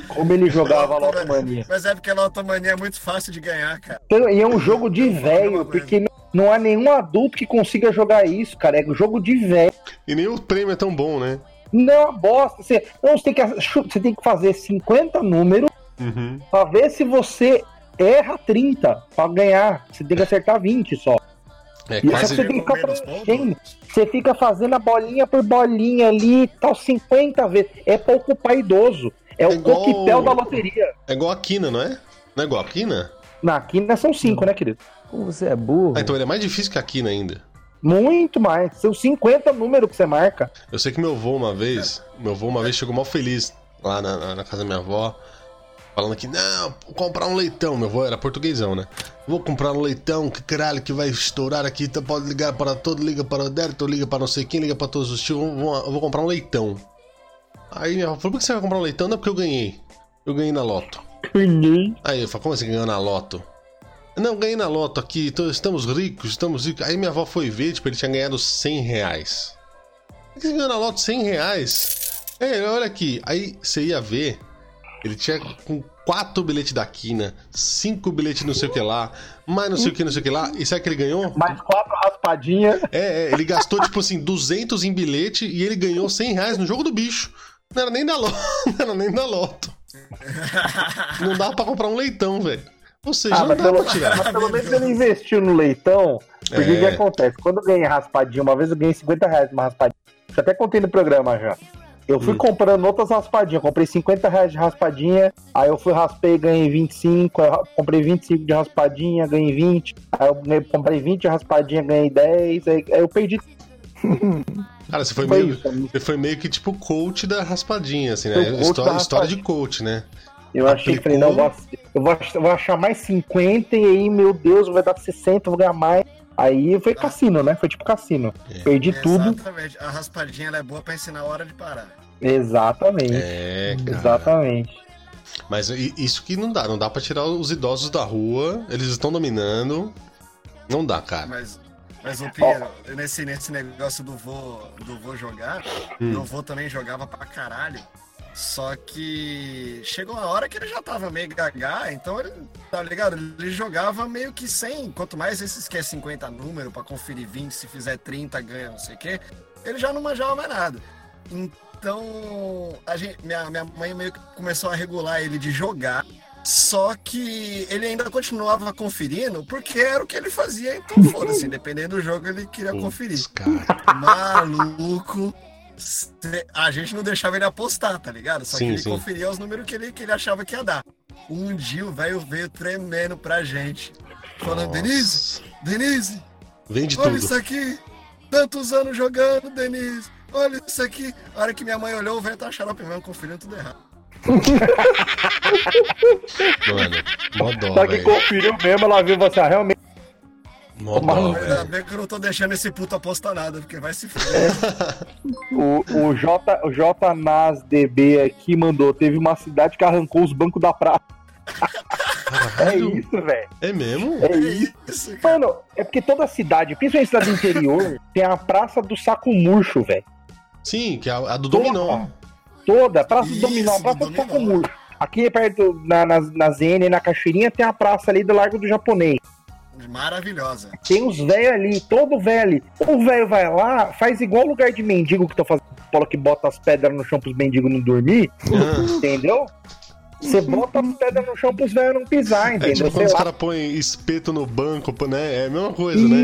Como ele jogava a lotomania. Mas é porque a lotomania é muito fácil de ganhar, cara. Então, e é um jogo de velho, porque não há nenhum adulto que consiga jogar isso, cara. É um jogo de velho. E nem o prêmio é tão bom, né? Não, bosta. Você, não, você, tem, que, você tem que fazer cinquenta números uhum. pra ver se você erra trinta pra ganhar. Você tem que acertar vinte só. É, quase você, fica você fica fazendo a bolinha por bolinha ali, tal, cinquenta vezes. É pra ocupar idoso. É, é o igual... coquetel da loteria. É igual a quina, não é? Não é igual a quina? Na quina são cinco, né, querido? Como você é burro. Ah, então ele é mais difícil que a quina ainda. Muito mais. São cinquenta números que você marca. Eu sei que meu avô uma vez, é. meu avô uma vez chegou mal feliz lá na, na casa da minha avó. Falando que, não, vou comprar um leitão. Meu avô era portuguesão, né? Vou comprar um leitão, que caralho, que vai estourar aqui. Então pode ligar para todo, liga para o Dérito, liga para não sei quem, liga para todos os tios. Vou, vou comprar um leitão. Aí minha avó falou, por que você vai comprar um leitão? Não, porque eu ganhei. Eu ganhei na loto. Ganhei. Aí eu falei, como você ganhou na loto? Não, ganhei na loto aqui, então estamos ricos, estamos ricos. Aí minha avó foi ver, tipo, ele tinha ganhado cem reais. Por que você ganhou na loto cem reais? É, olha aqui. Aí você ia ver... Ele tinha com quatro bilhetes da quina, cinco bilhetes não sei o que lá, mais não sei o que, não sei o que lá. E sabe que ele ganhou? Mais quatro raspadinhas. É, é, ele gastou tipo assim, duzentos em bilhete e ele ganhou cem reais no jogo do bicho. Não era nem da Loto. Não era nem da Loto. Não dava pra comprar um leitão, velho. Ou seja, ah, não dava pelo, pra tirar. Mas pelo menos ele investiu no leitão. Porque o é. que acontece? Quando eu ganhei raspadinha, uma vez eu ganhei cinquenta reais uma raspadinha. Isso até contei no programa já. Eu fui hum. comprando outras raspadinhas. Comprei cinquenta reais de raspadinha. Aí eu fui, raspei, ganhei vinte e cinco. Eu comprei vinte e cinco de raspadinha, ganhei vinte. Aí eu comprei vinte de raspadinha, ganhei dez. Aí eu perdi. Cara, você foi, foi meio, isso, você foi meio que tipo coach da raspadinha, assim, né? História, história de coach, né? Eu achei, Aplicou... falei, não, eu vou, eu vou achar mais cinquenta e aí, meu Deus, vai dar sessenta, vou ganhar mais. Aí foi cassino, né? Foi tipo cassino. É. Perdi é, tudo. Exatamente. A raspadinha ela é boa pra ensinar a hora de parar. Exatamente. É, cara. Exatamente. Mas isso que não dá. Não dá pra tirar os idosos da rua. Eles estão dominando. Não dá, cara. Mas... Mas o Pinheiro, oh. nesse, nesse negócio do vô, do vô jogar, hum. meu vô também jogava pra caralho. Só que chegou uma hora que ele já tava meio gagá, então ele, tá ligado? Ele jogava meio que sem, quanto mais esses que é cinquenta número pra conferir vinte, se fizer trinta ganha, não sei o quê. Ele já não manjava mais nada. Então, a gente, minha, minha mãe meio que começou a regular ele de jogar. Só que ele ainda continuava conferindo, porque era o que ele fazia, então foda-se, dependendo do jogo ele queria Putz, conferir. Cara. Maluco, a gente não deixava ele apostar, tá ligado? Só sim, que ele sim. conferia os números que ele, que ele achava que ia dar. Um dia o velho veio tremendo pra gente, falando, Nossa. Denise, Denise, Vende olha tudo. Isso aqui, tantos anos jogando, Denise, olha isso aqui. A hora que minha mãe olhou, o velho tá xarope mesmo, conferindo tudo errado. Mano, mó dó, só que véio. Conferiu mesmo, ela viu você, ah, realmente mó dó, ainda bem que eu não tô deixando esse puto apostar nada, porque vai se fuder. O, o J, o J Nas D B aqui mandou, teve uma cidade que arrancou os bancos da praça. É isso, velho. É mesmo? É isso. É isso, mano, é porque toda cidade, principalmente cidade do interior, tem a praça do saco murcho, velho. Sim, que é a do dominó. Toda, praça do Dominó, praça do Saco Murcho. Aqui perto, na, na, na Z N, na Caxirinha, tem a praça ali do Largo do Japonês. Maravilhosa. Tem os velhos ali, todo velho ali. O velho vai lá, faz igual lugar de mendigo que tá fazendo, Paulo, que bota as pedras no chão pros mendigos não dormir, ah. entendeu? Você bota as pedras no chão pros velhos não pisar, entendeu? É tipo quando os caras põem espeto no banco, né? É a mesma coisa, Isso, né?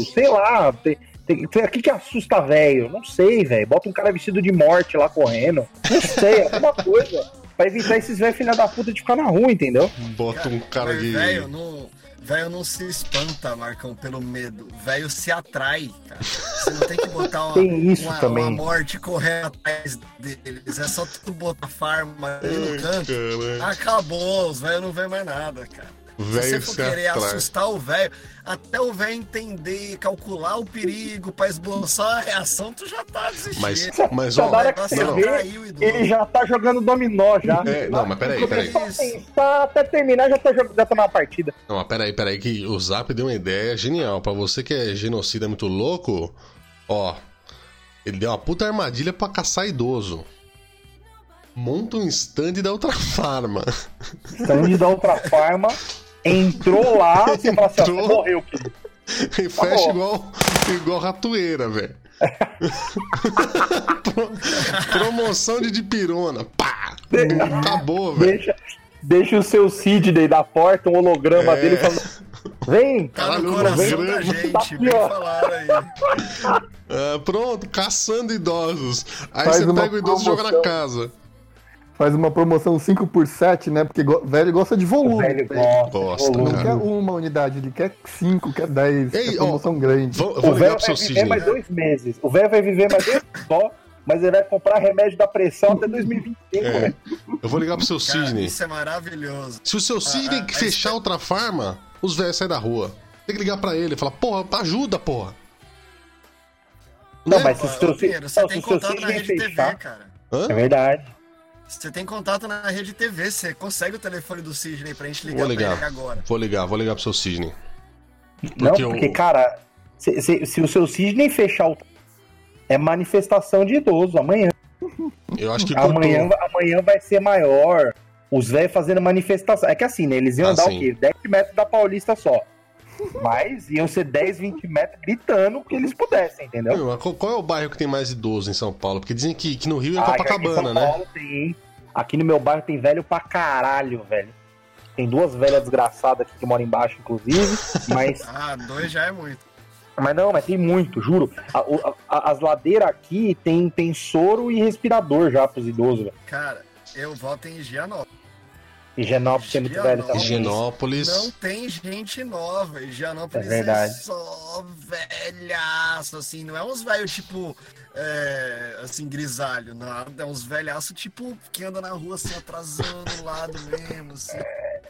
Isso, sei lá, tem... O que que assusta, velho? Não sei, velho. Bota um cara vestido de morte lá correndo. Não sei, é alguma coisa. Pra evitar esses velhos filha da puta de ficar na rua, entendeu? Bota um cara de... Velho não, velho não se espanta, Marcão, pelo medo. Velho se atrai, cara. Você não tem que botar uma, tem isso uma, também. uma morte correndo atrás deles. É só tu botar farma ali no canto. Ai, acabou, os velhos não vêem mais nada, cara. Véio, se você for querer atrai. assustar o velho, até o velho entender, calcular o perigo pra esboçar a reação, tu já tá desistindo. Mas, mas ó, hora que você vê, caiu, ele já tá jogando dominó já. É, não, mas peraí, peraí. Pensar, até terminar, já tá, já tá na partida. Não, mas peraí, peraí, que o Zap deu uma ideia genial. Pra você que é genocida muito louco, ó, ele deu uma puta armadilha pra caçar idoso. Monta um stand da Ultrafarma. Stand da Ultrafarma. Entrou lá, você fala assim, ó, morreu, filho. E fecha igual, igual ratoeira, velho. Pro, promoção de dipirona. Pá! Acabou, velho. Deixa, deixa o seu Sidney da porta, um holograma é. dele falando... Vem! Tá no coração da gente, tá aqui, falaram aí. Uh, pronto, caçando idosos. Aí Faz você pega o idoso e joga na casa. Faz uma promoção cinco por sete, né? Porque go- velho gosta de volume. Velho gosta, volume. Não quer uma unidade, ele quer cinco, quer dez. Ei, quer promoção ó, grande. Vou, eu vou o velho vai viver Sidney. mais dois meses. O velho vai viver mais dois só, mas ele vai comprar remédio da pressão até dois mil e vinte e cinco, é. velho. Eu vou ligar pro seu Cara, Sidney. Isso é maravilhoso. Se o seu Sidney ah, fechar é... outra farma, os velhos saem da rua. Tem que ligar pra ele e falar, porra, ajuda, porra. Não, né? mas se o seu Sidney fechar... Você tem contato na Rede T V, cara. Hã? É verdade. Você tem contato na Rede T V, você consegue o telefone do Sidney pra gente ligar, ligar. pra ele agora. Vou ligar, vou ligar pro seu Sidney. Porque não, porque, eu... cara, se, se, se o seu Sidney fechar o... É manifestação de idoso, amanhã. Eu acho que amanhã, amanhã vai ser maior, os velhos fazendo manifestação. É que assim, né, eles iam ah, andar sim. o quê? dez metros da Paulista só. Mas iam ser dez, vinte metros gritando que eles pudessem, entendeu? Meu, qual é o bairro que tem mais idoso em São Paulo? Porque dizem que, que no Rio é ah, Copacabana, né? São Paulo tem. Aqui no meu bairro tem velho pra caralho, velho. Tem duas velhas desgraçadas aqui que moram embaixo, inclusive. Mas... ah, dois já é muito. Mas não, mas tem muito, juro. A, a, a, as ladeiras aqui tem, tem soro e respirador já pros idosos, velho. Cara, eu voto em Higienópolis. Higienópolis é muito velho também. Higienópolis. Não tem gente nova. Higienópolis é, verdade. É só velhaço, assim. Não é uns velhos, tipo, é, assim, grisalho. Nada. É uns velhaço, tipo, que anda na rua, assim, atrasando o lado mesmo, assim.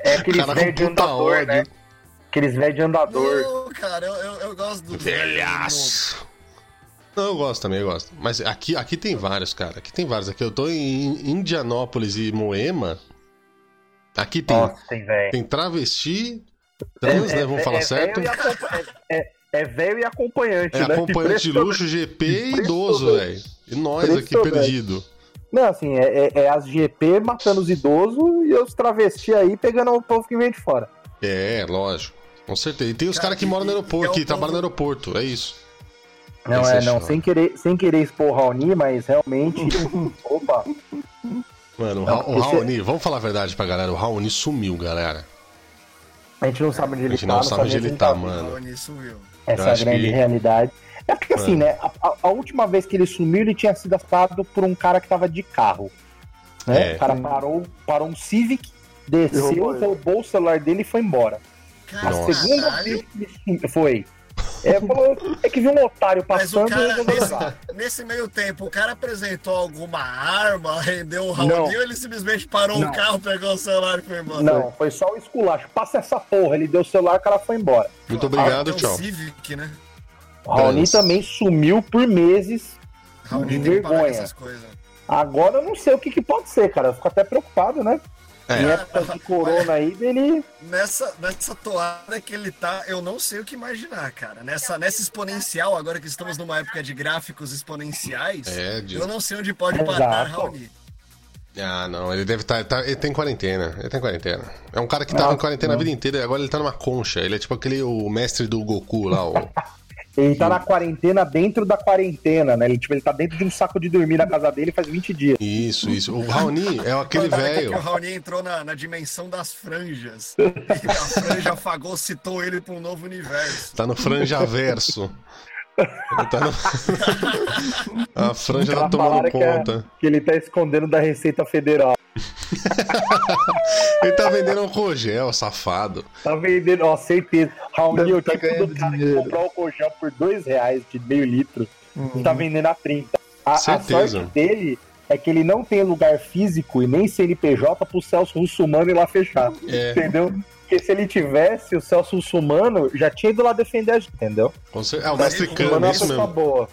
É, é aquele velho de andador, né? Aqueles velhos de andador. Não, cara, eu, eu, eu gosto do velhaço. Não, eu gosto também, eu gosto. Mas aqui, aqui tem vários, cara. Aqui tem vários. Aqui eu tô em Indianópolis e Moema. Aqui tem, nossa, tem, tem travesti, trans, é, né, vamos é, falar é certo? É velho e acompanhante, é, né? Acompanhante de luxo, G P e idoso, velho. E nós aqui perdido. Não, assim, é, é as G P matando os idosos e os travestis aí pegando o povo que vem de fora. É, lógico, com certeza. E tem os caras cara que moram no aeroporto, que trabalham no aeroporto, é isso. Não, é, não, sem querer, sem querer expor o Raoni, mas realmente... opa... Mano, não, o Raoni, você... vamos falar a verdade pra galera, o Raoni sumiu, galera. A gente não sabe onde ele tá. A gente não tá, sabe onde ele tá, mano. O Raoni sumiu. Essa é a grande que... realidade. É porque mano. Assim, né, a, a última vez que ele sumiu, ele tinha sido atado por um cara que tava de carro. Né? É. O cara parou, parou um Civic, desceu, roubou o celular dele e foi embora. Caralho. A segunda vez que ele sumiu, foi... É, falou, é que viu um otário passando cara, e resolveu usar. Nesse meio tempo, o cara apresentou alguma arma, rendeu o Raoni ou ele simplesmente parou não. o carro, pegou o celular e foi embora? Não, foi só o esculacho. Passa essa porra, ele deu o celular e o cara foi embora. Muito obrigado, tchau. Civic, né? O Raoni Deus. também sumiu por meses de vergonha. Agora eu não sei o que, que pode ser, cara. Eu fico até preocupado, né? É. Em época de corona aí, dele... Nessa, nessa toada que ele tá, eu não sei o que imaginar, cara. Nessa, nessa exponencial, agora que estamos numa época de gráficos exponenciais, é, de... eu não sei onde pode Exato. parar, Raoni. Ah, não, ele deve estar... Tá, tá, ele tá em quarentena, ele tá em quarentena. É um cara que tava ah, em quarentena não. a vida inteira e agora ele tá numa concha. Ele é tipo aquele o mestre do Goku lá, o... Ele tá na quarentena dentro da quarentena, né? Ele, tipo, ele tá dentro de um saco de dormir na casa dele faz vinte dias. Isso, isso. O Raoni é aquele velho. O Raoni entrou na, na dimensão das franjas. E a franja fagocitou ele pra um novo universo. Tá no franjaverso. Tá no... A franja tá tomando que conta. É, que ele tá escondendo da Receita Federal. Ele tá vendendo um cogel, safado. Tá vendendo, ó, certeza. Raoni, eu tinha que comprar um cogel por dois reais de meio litro. Uhum. Tá vendendo a trinta. A, a sorte dele é que ele não tem lugar físico e nem C N P J pro Celso Russomano ir lá fechar. É. Entendeu? Porque se ele tivesse, o Celso Russomano já tinha ido lá defender a gente, entendeu? É, o mestre Cano, é isso mesmo. Boa.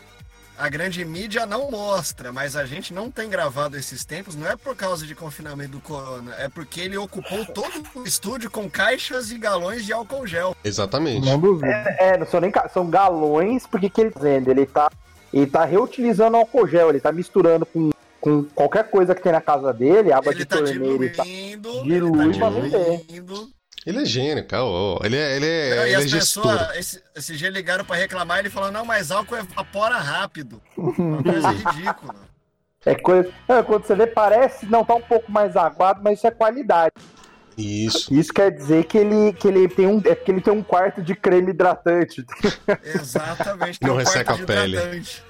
A grande mídia não mostra, mas a gente não tem gravado esses tempos, não é por causa de confinamento do corona, é porque ele ocupou todo o estúdio com caixas e galões de álcool gel. Exatamente. Não duvido. É, é, não são nem ca... são galões, porque que ele tá fazendo? Ele tá, ele tá reutilizando álcool gel, ele tá misturando com, com qualquer coisa que tem na casa dele, água ele de tá torneira, ele tá diluindo pra vender. Ele é gênio, cara. Ele é, ele é, não, ele e as é pessoas, gestor. Esse, esse dia ligaram pra reclamar e ele falou, não, mas álcool evapora rápido. Uma coisa ridícula. É coisa... Não, quando você vê, parece não tá um pouco mais aguado, mas isso é qualidade. Isso. Isso quer dizer que ele, que ele, tem, um, é que ele tem um quarto de creme hidratante. Exatamente. Não um resseca a pele. É nada isso.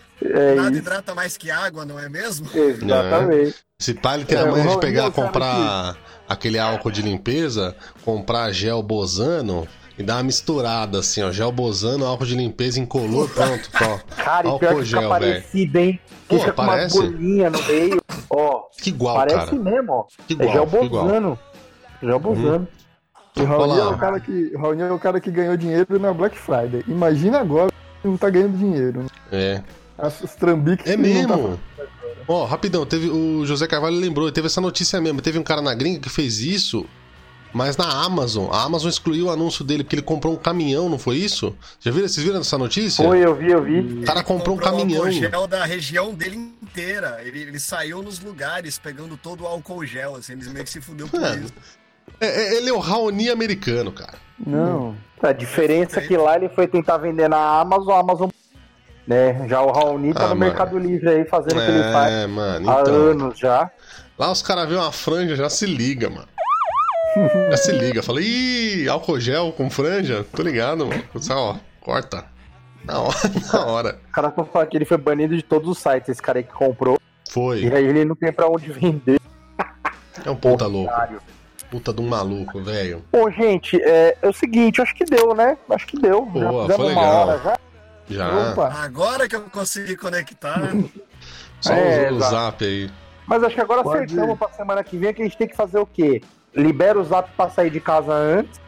Hidrata mais que água, não é mesmo? Exatamente. É. Esse pai ele tem é, a manha de pegar e comprar... Aqui. Aquele álcool de limpeza, comprar gel bosano e dar uma misturada assim, ó. Gel bosano, álcool de limpeza, incolor, pronto, ó. Cara, álcool pior que gel, fica parecido, hein? Pô, fica parece? Com uma bolinha no meio, ó. Fica igual, parece cara. Parece mesmo, ó. Fica igual, é gel bosano. Gel bosano. Hum. O Raoni é o, cara que, o Raoni é o cara que ganhou dinheiro na Black Friday. Imagina agora que não tá ganhando dinheiro. É. As, os trambiques... É mesmo. Ó, oh, rapidão, teve, o José Carvalho lembrou, teve essa notícia mesmo, teve um cara na gringa que fez isso, mas na Amazon, a Amazon excluiu o anúncio dele, porque ele comprou um caminhão, não foi isso? Já viram, vocês viram essa notícia? Foi, eu vi, eu vi. O cara comprou, comprou um caminhão. O álcool gel da região dele inteira, ele, ele saiu nos lugares pegando todo o álcool gel, assim, eles meio que se fudeu por é. isso. É, ele é o Raoni americano, cara. Não, A diferença é que lá ele foi tentar vender na Amazon, a Amazon... Né? Já o Raoni tá ah, no mano. Mercado Livre aí, fazendo o é, que ele faz mano, há então, anos já. Lá os caras veem uma franja, já se liga, mano. Já se liga. Fala, ih, álcool gel com franja? Tô ligado, mano. Ó, corta. Na hora, na hora. O cara falou que ele foi banido de todos os sites, esse cara aí que comprou. Foi. E aí ele não tem pra onde vender. É um puta louco. Puta de um maluco, velho. Bom, gente, é, é o seguinte, acho que deu, né? Acho que deu. Boa, já foi legal. Uma hora já. Já. Opa. Agora que eu consegui conectar, né? Só é, o zap aí. Mas acho que agora Pode acertamos ir. Pra semana que vem, que a gente tem que fazer o quê? Libera o zap pra sair de casa antes.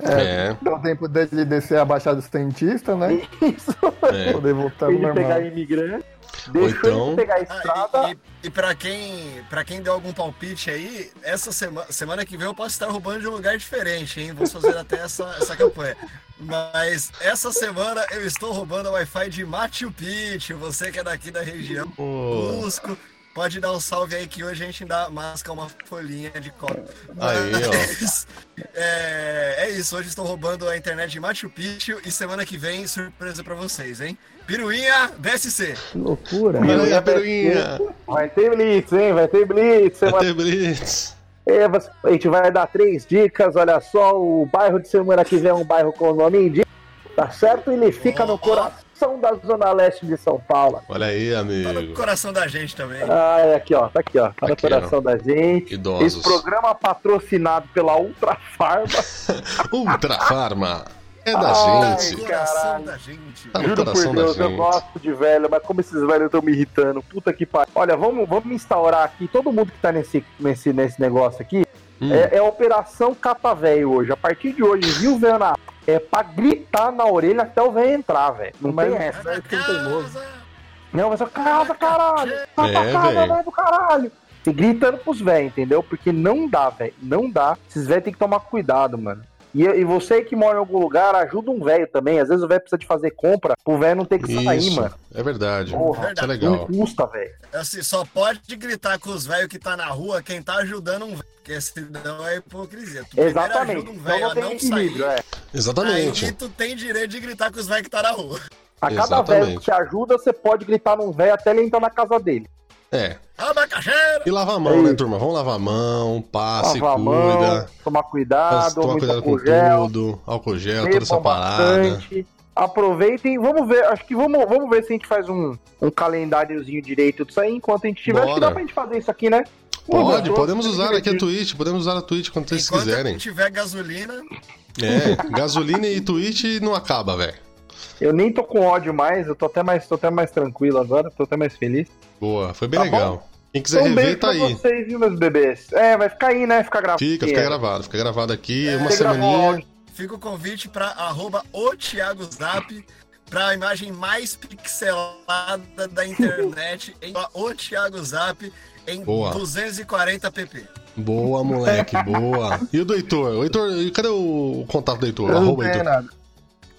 É, é. Dá tempo dele descer a Baixada Santista, né? Isso. É. Poder voltar pro normal. Pegar imigrante. Deixa então... ele pegar a estrada. Ah, e e, e pra, quem, pra quem deu algum palpite aí, essa semana, semana que vem eu posso estar roubando de um lugar diferente, hein? Vou fazer até essa, essa campanha. Mas essa semana eu estou roubando a Wi-Fi de Machu Picchu. Você que é daqui da região, oh. Busco. Pode dar um salve aí que hoje a gente dá masca uma folhinha de copo. Aí, mas, ó. É, é isso, hoje estou roubando a internet de Machu Picchu e semana que vem, surpresa pra vocês, hein? Piruinha B S C. Que loucura. Piruinha, piruinha. Vai ter blitz, hein? Vai ter blitz. Vai ter blitz. É, a gente vai dar três dicas, olha só, o bairro de semana que vem é um bairro com o nome indígena, tá certo? Ele fica oh. no coração da Zona Leste de São Paulo. Olha aí, amigo. Tá no coração da gente também. Ah, é aqui, ó. Tá aqui, ó. Tá aqui, no coração ó. Da gente. Idosos. Esse programa patrocinado pela Ultra Farma. Ultra Farma é da Ai, gente. Coração da gente. Tá no Juro coração por Deus, da gente. Eu gosto de velho, mas como esses velhos estão me irritando. Puta que pariu. Olha, vamos, vamos instaurar aqui, todo mundo que tá nesse, nesse, nesse negócio aqui, hum. é, é a Operação Cata Velho hoje. A partir de hoje, viu, velho, na... É pra gritar na orelha até o velho entrar, velho. Não mas tem essa, é teimoso. Não, mas eu casa, caralho. Tá é, pra casa, velho do caralho. E gritando pros velhos, entendeu? Porque não dá, velho. Não dá. Esses velhos tem que tomar cuidado, mano. E, e você que mora em algum lugar, ajuda um velho também. Às vezes o velho precisa de fazer compra, o velho não tem que sair, Isso, mano. É verdade. Porra, é verdade. Tá legal. Não custa, velho. Assim, só pode gritar com os velhos que tá na rua quem tá ajudando um velho. Porque senão é hipocrisia. Tu Exatamente. Ajuda um velho então, a não sair. É. Exatamente. Aí tu tem direito de gritar com os velhos que tá na rua. A cada Exatamente. Velho que te ajuda, você pode gritar num velho até ele entrar na casa dele. É. E lavar a mão, Ei. Né, turma? Vamos lavar a mão, passe, cuida. Mão, tomar cuidado, tomar cuidado com gel, tudo, álcool gel, toda essa parada. Bastante. Aproveitem, vamos ver, acho que vamos, vamos ver se a gente faz um, um calendáriozinho direito disso aí, enquanto a gente tiver. Bora. Acho que dá pra gente fazer isso aqui, né? Pode, Pô, podemos usar aqui a Twitch, podemos usar a Twitch quando vocês enquanto quiserem. Se tiver gasolina. É, gasolina e Twitch não acaba, velho. Eu nem tô com ódio mais, eu tô até mais, tô até mais tranquilo agora, tô até mais feliz. Boa, foi bem tá legal. Bom? Quem quiser então, rever, tá aí. Um beijo pra vocês, viu, meus bebês? É, vai ficar aí, né? Fica gravado. Fica, fica gravado. Fica gravado aqui, é, uma semaninha. Fica o convite pra arroba o Thiago Zap, pra imagem mais pixelada da internet, em o Thiago Zap, em boa. duzentos e quarenta p p. Boa, moleque, boa. E o do Heitor? O Heitor, cadê o contato do Heitor? Arroba Heitor. Nada.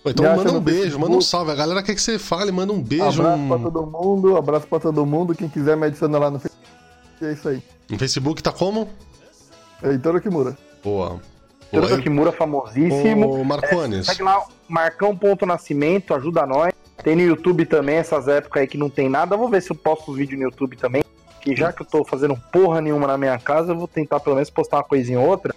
Então Já manda um beijo, Facebook. Manda um salve. A galera quer que você fale, manda um beijo. Abraço um... pra todo mundo, abraço pra todo mundo. Quem quiser me adiciona lá no Facebook. É isso aí. No Facebook tá como? Heitor Okimura. Boa. Heitor Okimura, famosíssimo. O Marcones. É, segue lá, marcão ponto nascimento, ajuda nós. Tem no YouTube também, essas épocas aí que não tem nada. Eu vou ver se eu posto os vídeos no YouTube também. Que já que eu tô fazendo porra nenhuma na minha casa, eu vou tentar pelo menos postar uma coisinha ou outra.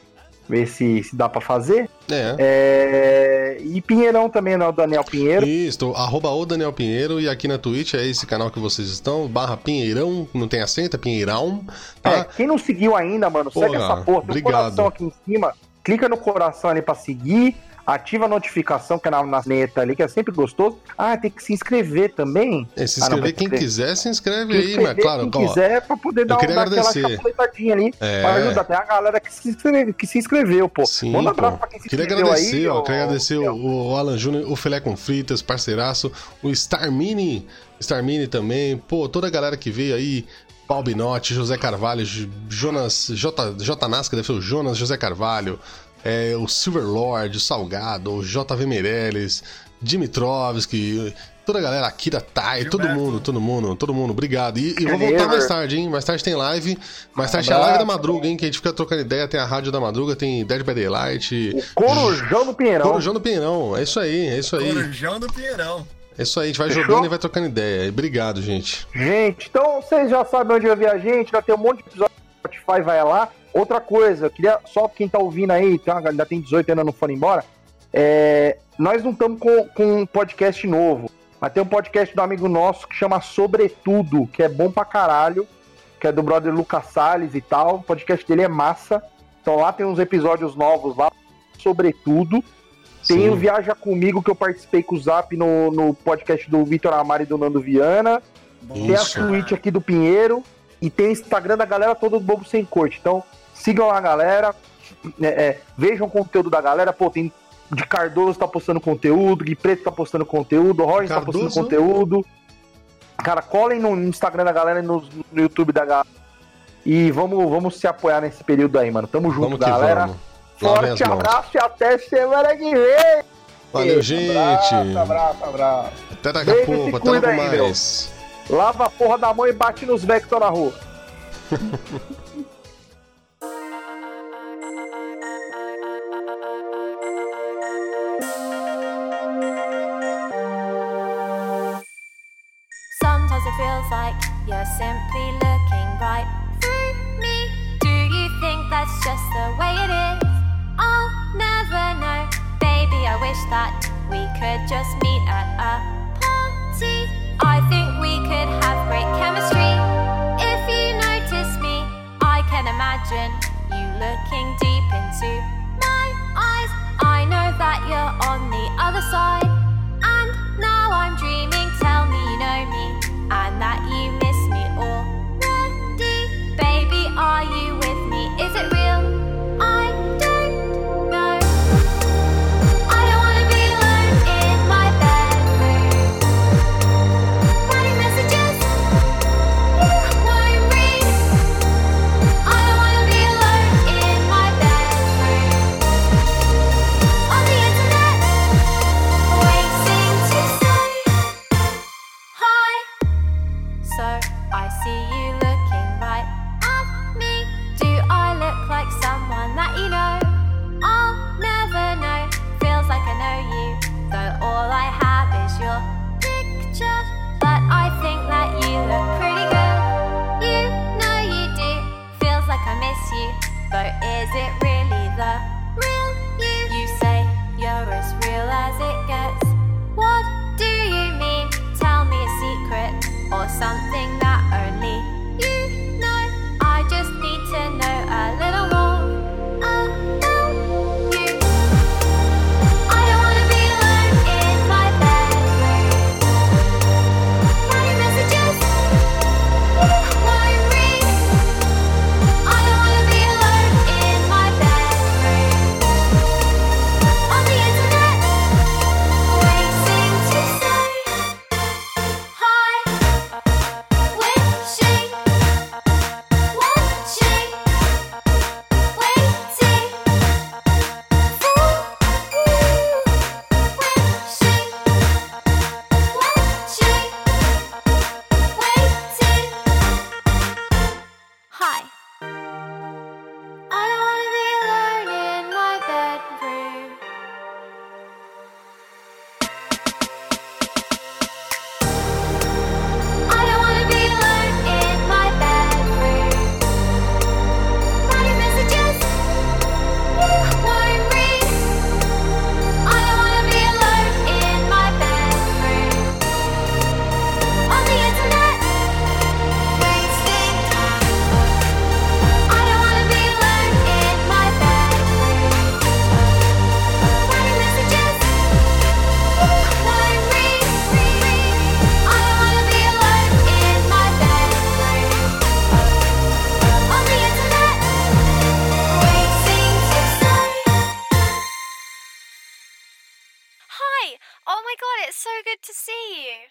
Ver se, se dá pra fazer. É. é. E Pinheirão também, né? O Daniel Pinheiro. Isso, arroba o Daniel Pinheiro. E aqui na Twitch é esse canal que vocês estão, barra Pinheirão. Não tem acento, é Pinheirão. Tá? É, quem não seguiu ainda, mano, porra, segue essa porra. Tem um coração aqui em cima. Clica no coração ali pra seguir. Ativa a notificação, que é na, na neta ali, que é sempre gostoso. Ah, tem que se inscrever também. É, se inscrever ah, não, quem quiser. quiser, se inscreve se aí, mas claro. Quem calma. quiser, pra poder dar, um, dar aquela chapuletadinha ali. É. Pra ajudar até a galera que se, inscreve, que se inscreveu, pô. Sim, Manda um abraço pra quem se queria inscreveu agradecer, aí. Ó, ó, queria agradecer ó. O, o Alan Júnior, o Filé com Fritas, parceiraço, o Star Mini, Star Mini também. Pô, toda a galera que veio aí. Paul Binotti, José Carvalho, Jonas, J, J Nasca, deve ser o Jonas, José Carvalho. É, o Silver Lord, o Salgado, o J V Meirelles, Dimitrovski, Toda a galera, Akira Tai, todo mundo, todo mundo, todo mundo, obrigado. E, e vou voltar mais tarde, hein? Mais tarde tem live. Mais tarde tem a live da madruga, hein? Que a gente fica trocando ideia, tem a rádio da madruga, tem Dead by Daylight. O Corujão do Pinheirão. Corujão do Pinheirão, é isso aí, é isso aí. Corujão do Pinheirão. É isso aí, a gente vai Fechou? jogando e vai trocando ideia. Obrigado, gente. Gente, então vocês já sabem onde vai ver a gente, vai ter um monte de episódio no Spotify, vai lá. Outra coisa, eu queria só quem tá ouvindo aí, tá? Ainda tem dezoito anos, não foram embora. É, nós não estamos com, com um podcast novo. Mas tem um podcast do amigo nosso que chama Sobretudo, que é bom pra caralho, que é do brother Lucas Salles e tal. O podcast dele é massa. Então lá tem uns episódios novos lá, Sobretudo. Sim. Tem o Viaja Comigo, que eu participei com o Zap no, no podcast do Vitor Amaro e do Nando Viana. Isso. Tem a suíte aqui do Pinheiro. E tem o Instagram da galera toda do Bobo Sem Corte. Então sigam lá, galera. É, é, vejam o conteúdo da galera. Pô, tem... De Cardoso tá postando conteúdo, Gui Preto tá postando conteúdo, Roger tá postando conteúdo. Cara, colhem no Instagram da galera e no, no YouTube da galera. E vamos, vamos se apoiar nesse período aí, mano. Tamo junto, vamos galera. Forte abraço e até semana que vem. Valeu, gente. Abraço, abraço, abraço. Até daqui a pouco, até logo mais. Meu. Lava a porra da mão e bate nos velhos que estão na rua. Feels like you're simply looking right through me. Do you think that's just the way it is? I'll never know. Baby, I wish that we could just meet at a party. I think we could have great chemistry. If you notice me, I can imagine you looking deep into my eyes. I know that you're on the other side, and now I'm dreaming. Tell me you know me, and that you miss me already. Baby, are you with me? Is it real? I don't know. I don't wanna be alone in my bedroom, writing messages you won't read. I don't wanna be alone in my bedroom, on the internet, waiting to say hi. So I see you looking right at me. Do I look like someone that you know? I'll never know. Feels like I know you, though all I have is your picture. But I think that you look pretty good. You know you do. Feels like I miss you, though is it really the real you? You say you're as real as it gets. What do you mean? Tell me a secret, or something that only you know. I just need to know a little more about you. I don't wanna be alone in my bedroom, writing messages you won't read. I don't wanna be alone in my bedroom, on the internet, waiting to say hi. Wishing, watching, waiting for you. Wishing, watching, waiting. Hi. I don't wanna be alone in my bedroom. I don't wanna be alone in my bedroom, writing messages you won't read. I don't wanna be alone in my bedroom, on the internet, wasting time. I don't wanna be alone in my bedroom, writing messages you won't read. I don't wanna be alone in my bedroom, on the internet, waiting to say hi. Oh my god, it's so good to see you.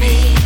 Me.